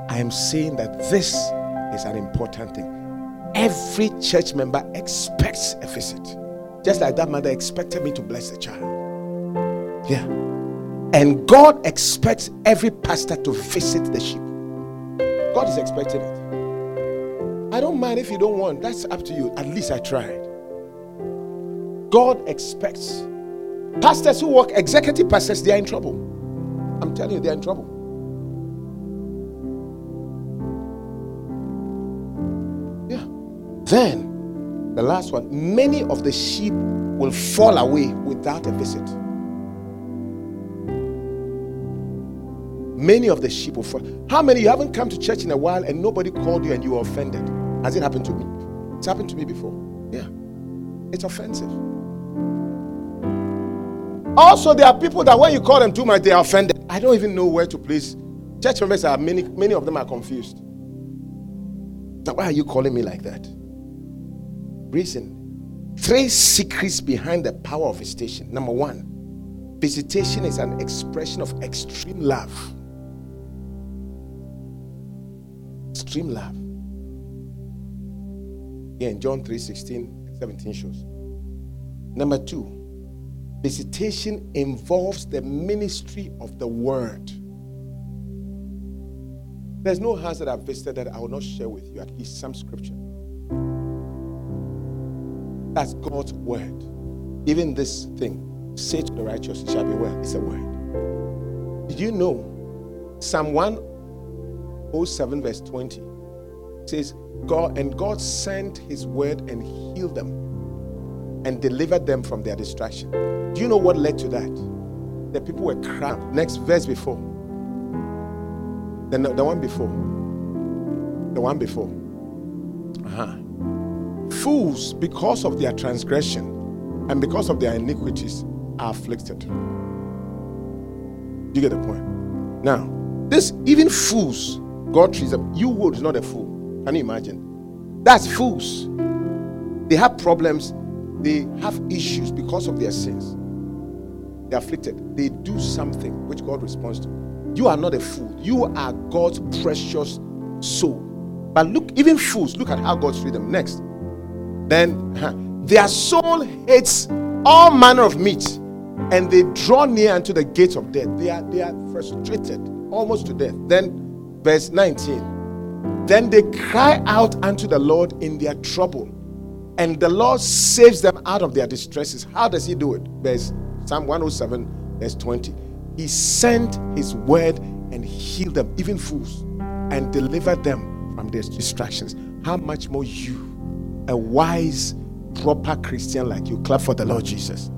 I am saying that this is an important thing. Every church member expects a visit. Just like that mother expected me to bless the child. Yeah. And God expects every pastor to visit the sheep. God is expecting it. I don't mind if you don't want. That's up to you. At least I tried. God expects. Pastors who work, executive pastors, they are in trouble. I'm telling you, they are in trouble. Yeah. Then, the last one. Many of the sheep will fall away without a visit. Many of the sheep will fall. How many? You haven't come to church in a while and nobody called you and you were offended. Has it happened to me? It's happened to me before. Yeah. It's offensive. Also, there are people that when you call them too much, they are offended. I don't even know where to place. Church members are many, many of them are confused. Now, why are you calling me like that? Reason. Three secrets behind the power of visitation. Number one, visitation is an expression of extreme love. Extreme love. Yeah, in John three sixteen and seventeen shows. Number two, visitation involves the ministry of the word. There's no house that I've visited that I will not share with you at least some scripture. That's God's word. Even this thing, say to the righteous, it shall be well. It's a word. Did you know Psalm one oh seven verse twenty says, God and God sent his word and healed them and delivered them from their distraction. Do you know what led to that? The people were crammed. Next verse before. The, the one before. The one before. Uh-huh. Fools, because of their transgression and because of their iniquities, are afflicted. You get the point? Now, this, even fools, God treats them. You would is not a fool. Can you imagine? That's fools. They have problems. They have issues because of their sins. They're afflicted. They do something which God responds to. You are not a fool. You are God's precious soul. But look, even fools, look at how God treats them. Next. Then, huh, their soul hates all manner of meat. And they draw near unto the gates of death. They are they are frustrated almost to death. Then, verse nineteen. Then they cry out unto the Lord in their trouble. And the Lord saves them out of their distresses. How does he do it? Verse Psalm one oh seven, verse twenty. He sent his word and healed them, even fools, and delivered them from their distractions. How much more you, a wise, proper Christian like you? Clap for the Lord Jesus.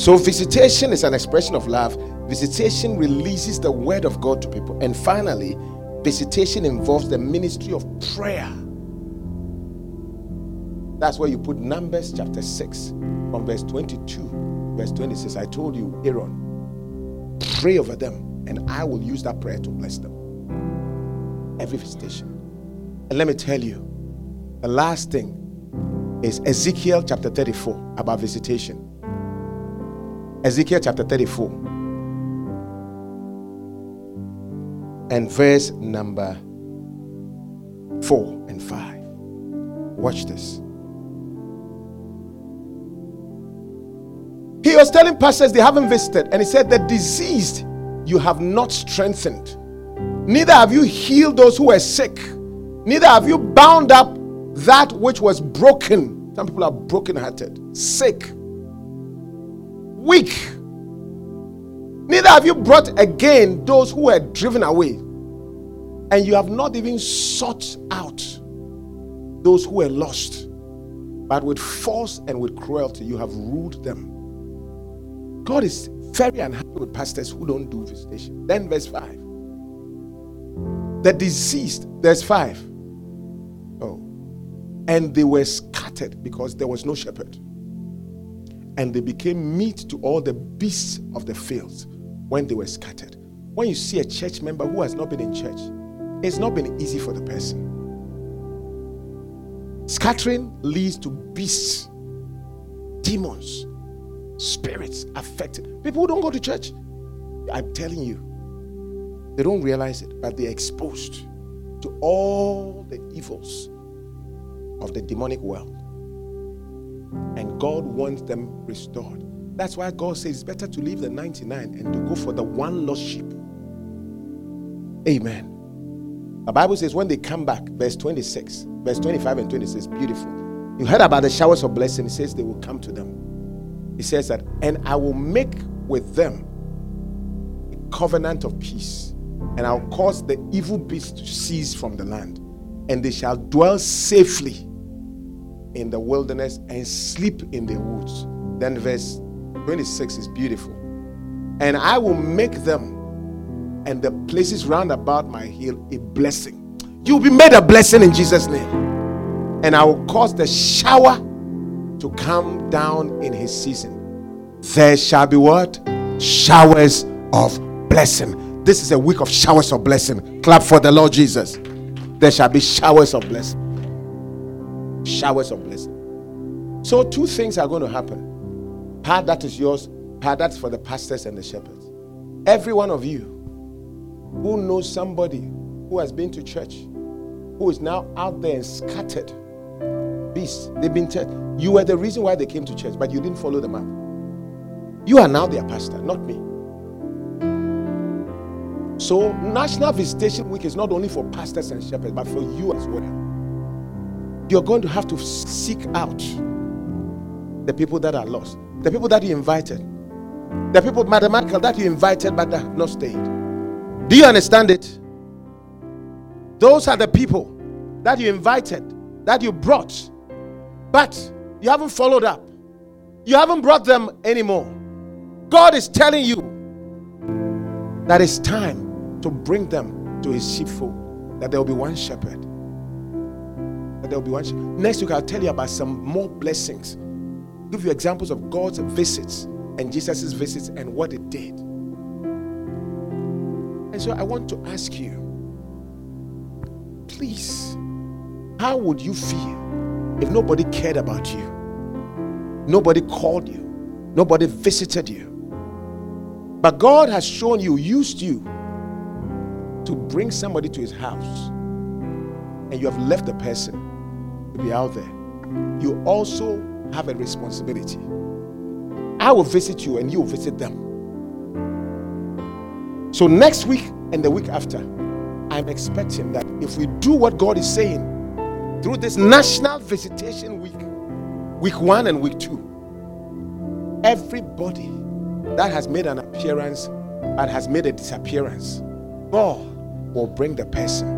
So visitation is an expression of love. Visitation releases the word of God to people. And finally, visitation involves the ministry of prayer. That's where you put Numbers chapter six, from verse twenty-two, verse twenty-six. I told you, Aaron, pray over them, and I will use that prayer to bless them. Every visitation. And let me tell you, the last thing is Ezekiel chapter thirty-four about visitation. Ezekiel chapter thirty-four and verse number four and five. Watch this. He was telling pastors they haven't visited, and he said, the diseased you have not strengthened, neither have you healed those who were sick, neither have you bound up that which was broken. Some people are broken-hearted, sick, weak. Neither have you brought again those who were driven away, and you have not even sought out those who were lost, but with force and with cruelty you have ruled them. God is very unhappy with pastors who don't do visitation. Then verse five. The diseased, verse five. Oh. And they were scattered because there was no shepherd. And they became meat to all the beasts of the fields when they were scattered. When you see a church member who has not been in church, it's not been easy for the person. Scattering leads to beasts, demons, spirits affected. People who don't go to church, I'm telling you, they don't realize it, but they're exposed to all the evils of the demonic world. And God wants them restored. That's why God says it's better to leave the ninety-nine and to go for the one lost sheep. Amen. The Bible says when they come back, verse twenty-six, verse twenty-five and twenty-six, beautiful. You heard about the showers of blessing. It says they will come to them. It says that, and I will make with them a covenant of peace, and I will cause the evil beast to cease from the land, and they shall dwell safely in the wilderness and sleep in the woods. Then verse twenty-six is beautiful. And I will make them and the places round about my hill a blessing. You'll be made a blessing in Jesus' name. And I will cause the shower to come down in his season. There shall be what? Showers of blessing. This is a week of showers of blessing. Clap for the Lord Jesus. There shall be showers of blessing. Showers of blessing. So two things are going to happen. Part that is yours, part that's for the pastors and the shepherds. Every one of you who knows somebody who has been to church, who is now out there and scattered, beasts, they've been church. You were the reason why they came to church, but you didn't follow them up. You are now their pastor, not me. So National Visitation Week is not only for pastors and shepherds, but for you as well. You're going to have to seek out the people that are lost, the people that you invited, the people, Madam Michael, that you invited but that have not stayed. Do you understand it? Those are the people that you invited, that you brought, but you haven't followed up. You haven't brought them anymore. God is telling you that it's time to bring them to his sheepfold, that there will be one shepherd. There will be one. Next week I'll tell you about some more blessings. Give you examples of God's visits and Jesus' visits and what it did. And so I want to ask you, please, how would you feel if nobody cared about you? Nobody called you. Nobody visited you. But God has shown you, used you to bring somebody to his house, and you have left the person to be out there. You also have a responsibility. I will visit you and you will visit them. So next week and the week after, I'm expecting that if we do what God is saying through this National Visitation Week, week one and week two, everybody that has made an appearance and has made a disappearance, God will bring the person,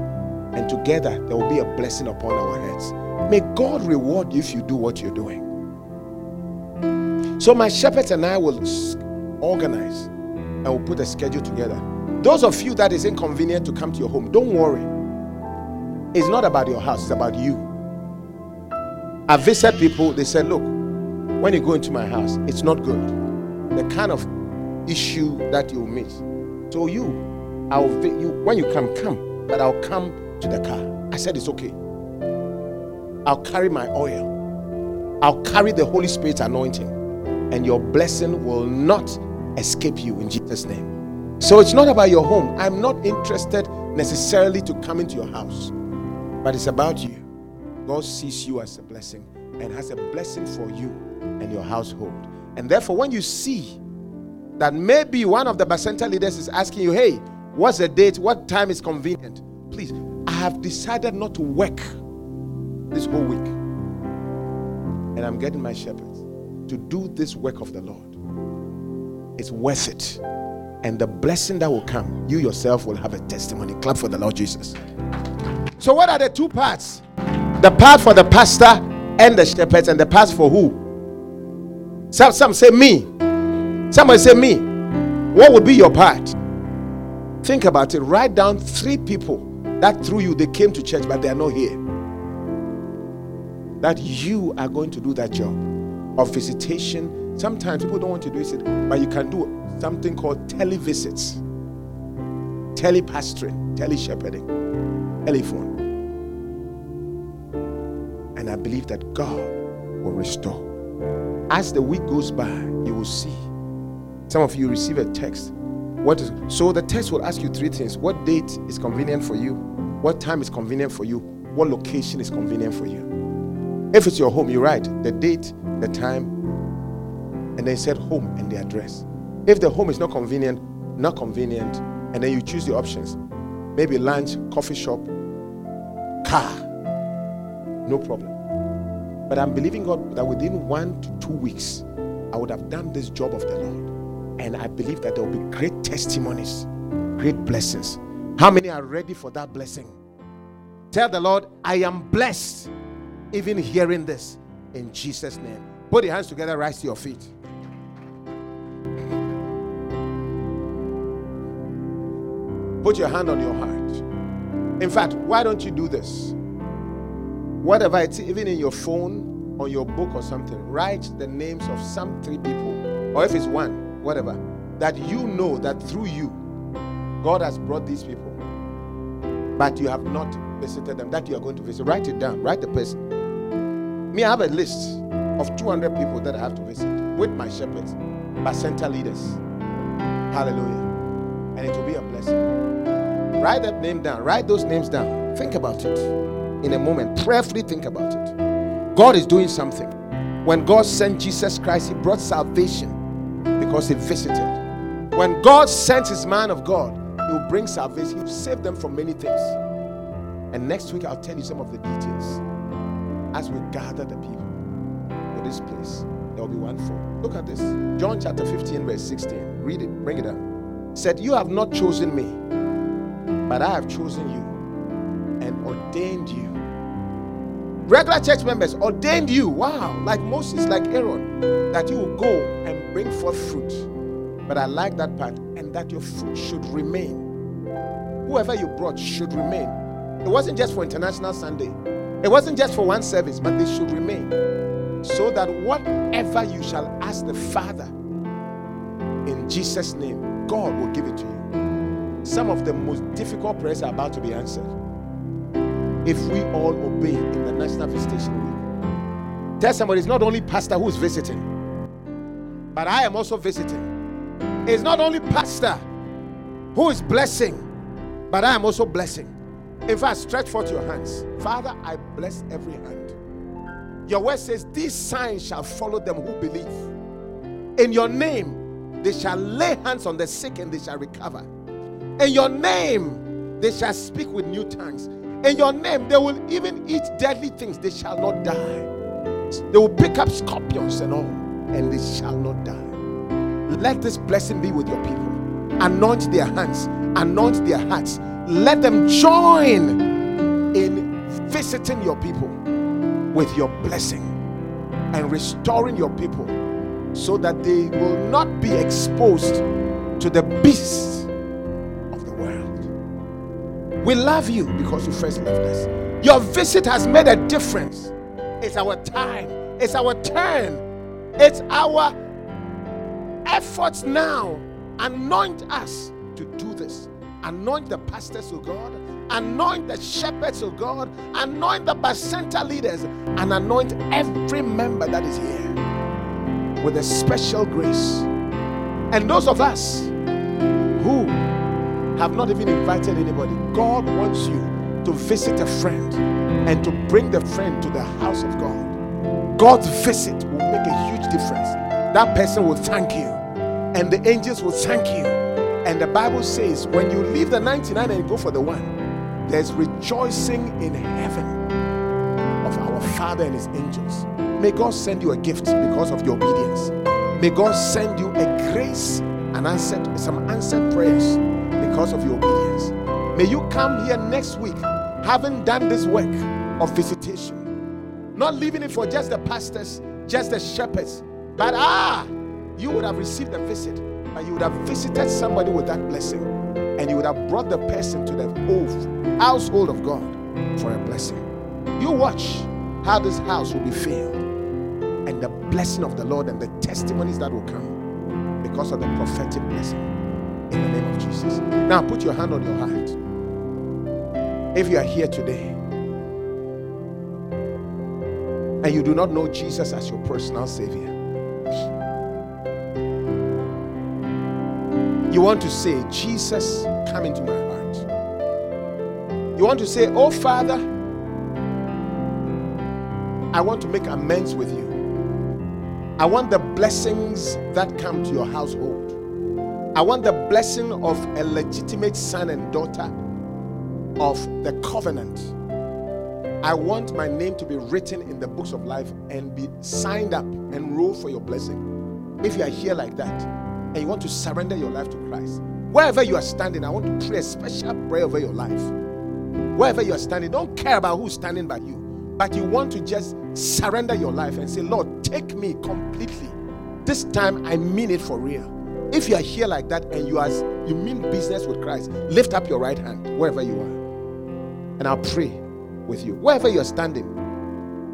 and together there will be a blessing upon our heads. May God reward you if you do what you're doing. So my shepherds and I will organize and we'll put a schedule together. Those of you that is inconvenient to come to your home, don't worry. It's not about your house, it's about you. I visit people, they said, look, when you go into my house, it's not good. The kind of issue that you'll meet. So you, I'll you when you come, come, but I'll come to the car. I said, it's okay. I'll carry my oil. I'll carry the Holy Spirit anointing. And your blessing will not escape you in Jesus' name. So it's not about your home. I'm not interested necessarily to come into your house. But it's about you. God sees you as a blessing and has a blessing for you and your household. And therefore, when you see that maybe one of the Bacenta leaders is asking you, hey, what's the date? What time is convenient? Please, I have decided not to work this whole week. And I'm getting my shepherds to do this work of the Lord. It's worth it. And the blessing that will come, you yourself will have a testimony. Clap for the Lord Jesus. So what are the two parts? The part for the pastor and the shepherds, and the part for who? Some, some say me. Somebody say me. What would be your part? Think about it. Write down three people that through you they came to church but they are not here. That you are going to do that job of visitation. Sometimes people don't want to do it, but you can do something called televisits, telepastoring, teleshepherding, telephone. And I believe that God will restore. As the week goes by, you will see. Some of you receive a text. What is, so the text will ask you three things. What date is convenient for you? What time is convenient for you? What location is convenient for you? If it's your home, you write the date, the time, and then said home and the address. If the home is not convenient, not convenient, and then you choose the options. Maybe lunch, coffee shop, car. No problem. But I'm believing God that within one to two weeks, I would have done this job of the Lord. And I believe that there will be great testimonies, great blessings. How many are ready for that blessing? Tell the Lord, I am blessed even hearing this. In Jesus' name. Put your hands together, rise to your feet. Put your hand on your heart. In fact, why don't you do this? Whatever it's, even in your phone, on your book or something, write the names of some three people, or if it's one, whatever, that you know that through you, God has brought these people, but you have not visited them, that you are going to visit. Write it down, write the person. Me, I have a list of two hundred people that I have to visit with my shepherds, my center leaders. Hallelujah. And it will be a blessing. Write that name down. Write those names down. Think about it in a moment. Prayerfully think about it. God is doing something. When God sent Jesus Christ, he brought salvation because he visited. When God sent his man of God, he will bring salvation. He will save them from many things. And next week, I'll tell you some of the details. As we gather the people to this place, there will be one form. Look at this. John chapter fifteen, verse sixteen. Read it. Bring it up. Said, you have not chosen me, but I have chosen you and ordained you. Regular church members, ordained you. Wow. Like Moses, like Aaron. That you will go and bring forth fruit. But I like that part. And that your fruit should remain. Whoever you brought should remain. It wasn't just for International Sunday. It wasn't just for one service, but they should remain. So that whatever you shall ask the Father, in Jesus' name, God will give it to you. Some of the most difficult prayers are about to be answered. If we all obey in the National Visitation Week. Tell somebody, it's not only pastor who is visiting, but I am also visiting. It's not only pastor who is blessing, but I am also blessing. In fact, stretch forth your hands. Father, I bless every hand. Your word says, these signs shall follow them who believe. In your name, they shall lay hands on the sick and they shall recover. In your name, they shall speak with new tongues. In your name, they will even eat deadly things. They shall not die. They will pick up scorpions and all, and they shall not die. Let this blessing be with your people. Anoint their hands. Anoint their hearts. Let them join in visiting your people with your blessing and restoring your people so that they will not be exposed to the beasts of the world. We love you because you first loved us. Your visit has made a difference It's our time. It's our turn. It's our efforts now. Anoint us to do this. Anoint the pastors, oh God. Anoint the shepherds, oh God. Anoint the Bacenta leaders. And anoint every member that is here with a special grace. And those of us who have not even invited anybody, God wants you to visit a friend and to bring the friend to the house of God. God's visit will make a huge difference. That person will thank you, and the angels will thank you. And the Bible says, when you leave the ninety-nine and go for the one, there's rejoicing in heaven of our Father and his angels. May God send you a gift because of your obedience. May God send you a grace and answered, some answered prayers because of your obedience. May you come here next week having done this work of visitation. Not leaving it for just the pastors, just the shepherds. But ah, you would have received a visit. But you would have visited somebody with that blessing. And you would have brought the person to the whole household of God for a blessing. You watch how this house will be filled. And the blessing of the Lord and the testimonies that will come because of the prophetic blessing. In the name of Jesus. Now put your hand on your heart. If you are here today and you do not know Jesus as your personal Savior, you want to say, Jesus, come into my heart. You want to say, oh Father, I want to make amends with you. I want the blessings that come to your household. I want the blessing of a legitimate son and daughter of the covenant. I want my name to be written in the books of life and be signed up and roll for your blessing. If you are here like that and you want to surrender your life to Christ, wherever you are standing, I want to pray a special prayer over your life. Wherever you are standing, don't care about who's standing by you, but you want to just surrender your life and say, Lord, take me completely. This time I mean it for real. If you are here like that and you are you mean business with Christ, lift up your right hand wherever you are. And I'll pray with you. Wherever you're standing,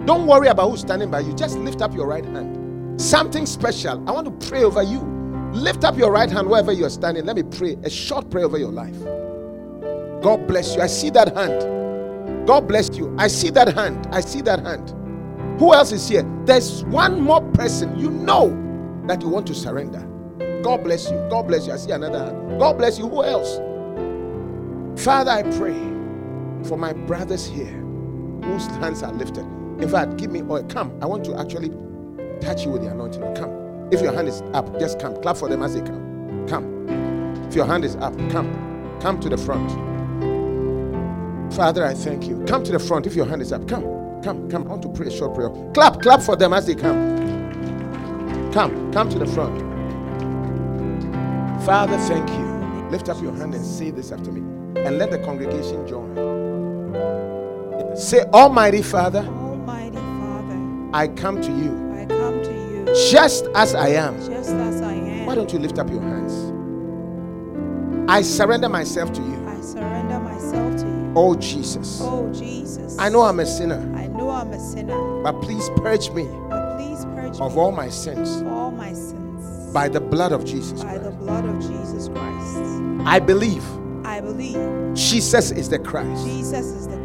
don't worry about who's standing by you. Just lift up your right hand. Something special. I want to pray over you. Lift up your right hand wherever you're standing. Let me pray a short prayer over your life. God bless you. I see that hand. God bless you. I see that hand. I see that hand. Who else is here? There's one more person you know that you want to surrender. God bless you. God bless you. I see another hand. God bless you. Who else? Father, I pray for my brothers here whose hands are lifted. In fact, give me oil. Come, I want to actually touch you with the anointing. Come. If your hand is up, just come. Clap for them as they come. Come. If your hand is up, come. Come to the front. Father, I thank you. Come to the front if your hand is up. Come. Come. Come. I want to pray a short prayer. Clap. Clap for them as they come. Come. Come to the front. Father, thank you. Lift up your hand and say this after me. And let the congregation join. Say, Almighty Father, Almighty Father, I come to you. I come to you just as I am. Just as I am. Why don't you lift up your hands? I surrender myself to you. I surrender myself to you. Oh Jesus. Oh Jesus. I know I'm a sinner. I know I'm a sinner. But please purge me. But please purge me of all my sins. All my sins. By the blood of Jesus Christ. By the blood of Jesus Christ. I believe. I believe. Jesus is the Christ. Jesus is the Christ.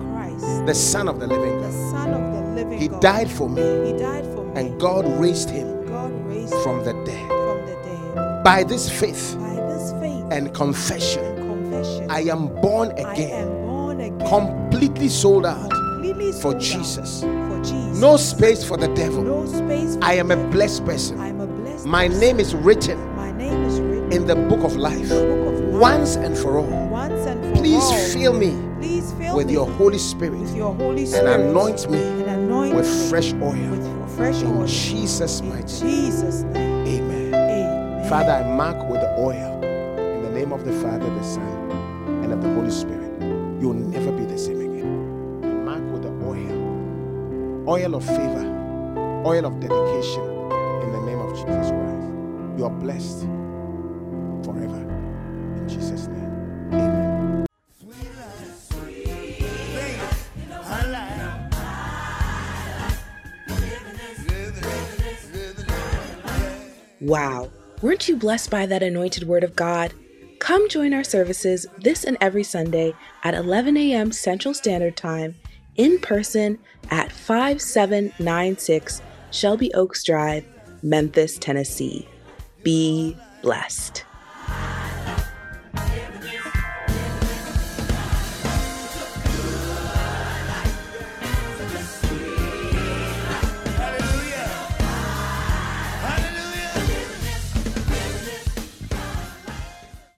The Son of the Living God. The Son of the Living He God. Died for me. He died for me. And God raised him. God raised from the dead. From the dead. By this faith. By this faith. And confession. And confession. I am born again. I am born again. Completely sold out. Completely sold for Jesus. Out. For Jesus. No space for the devil. No space for I am devil. A blessed person. I am a blessed My person. Name is written. My name is written in the book of life. Book of life. Once and for all. Once and for Please all. Please fill me. Please fill with, me your Holy Spirit, with your Holy Spirit and anoint me, and anoint with, me fresh oil, with fresh oil in Jesus' in mighty Jesus name. Amen. Amen. Father, I mark with the oil in the name of the Father, the Son, and of the Holy Spirit. You'll never be the same again. I mark with the oil, oil of favor, oil of dedication in the name of Jesus Christ. You are blessed forever in Jesus' name. Wow, weren't you blessed by that anointed word of God? Come join our services this and every Sunday at eleven a m Central Standard Time in person at five seven nine six Shelby Oaks Drive, Memphis, Tennessee. Be blessed.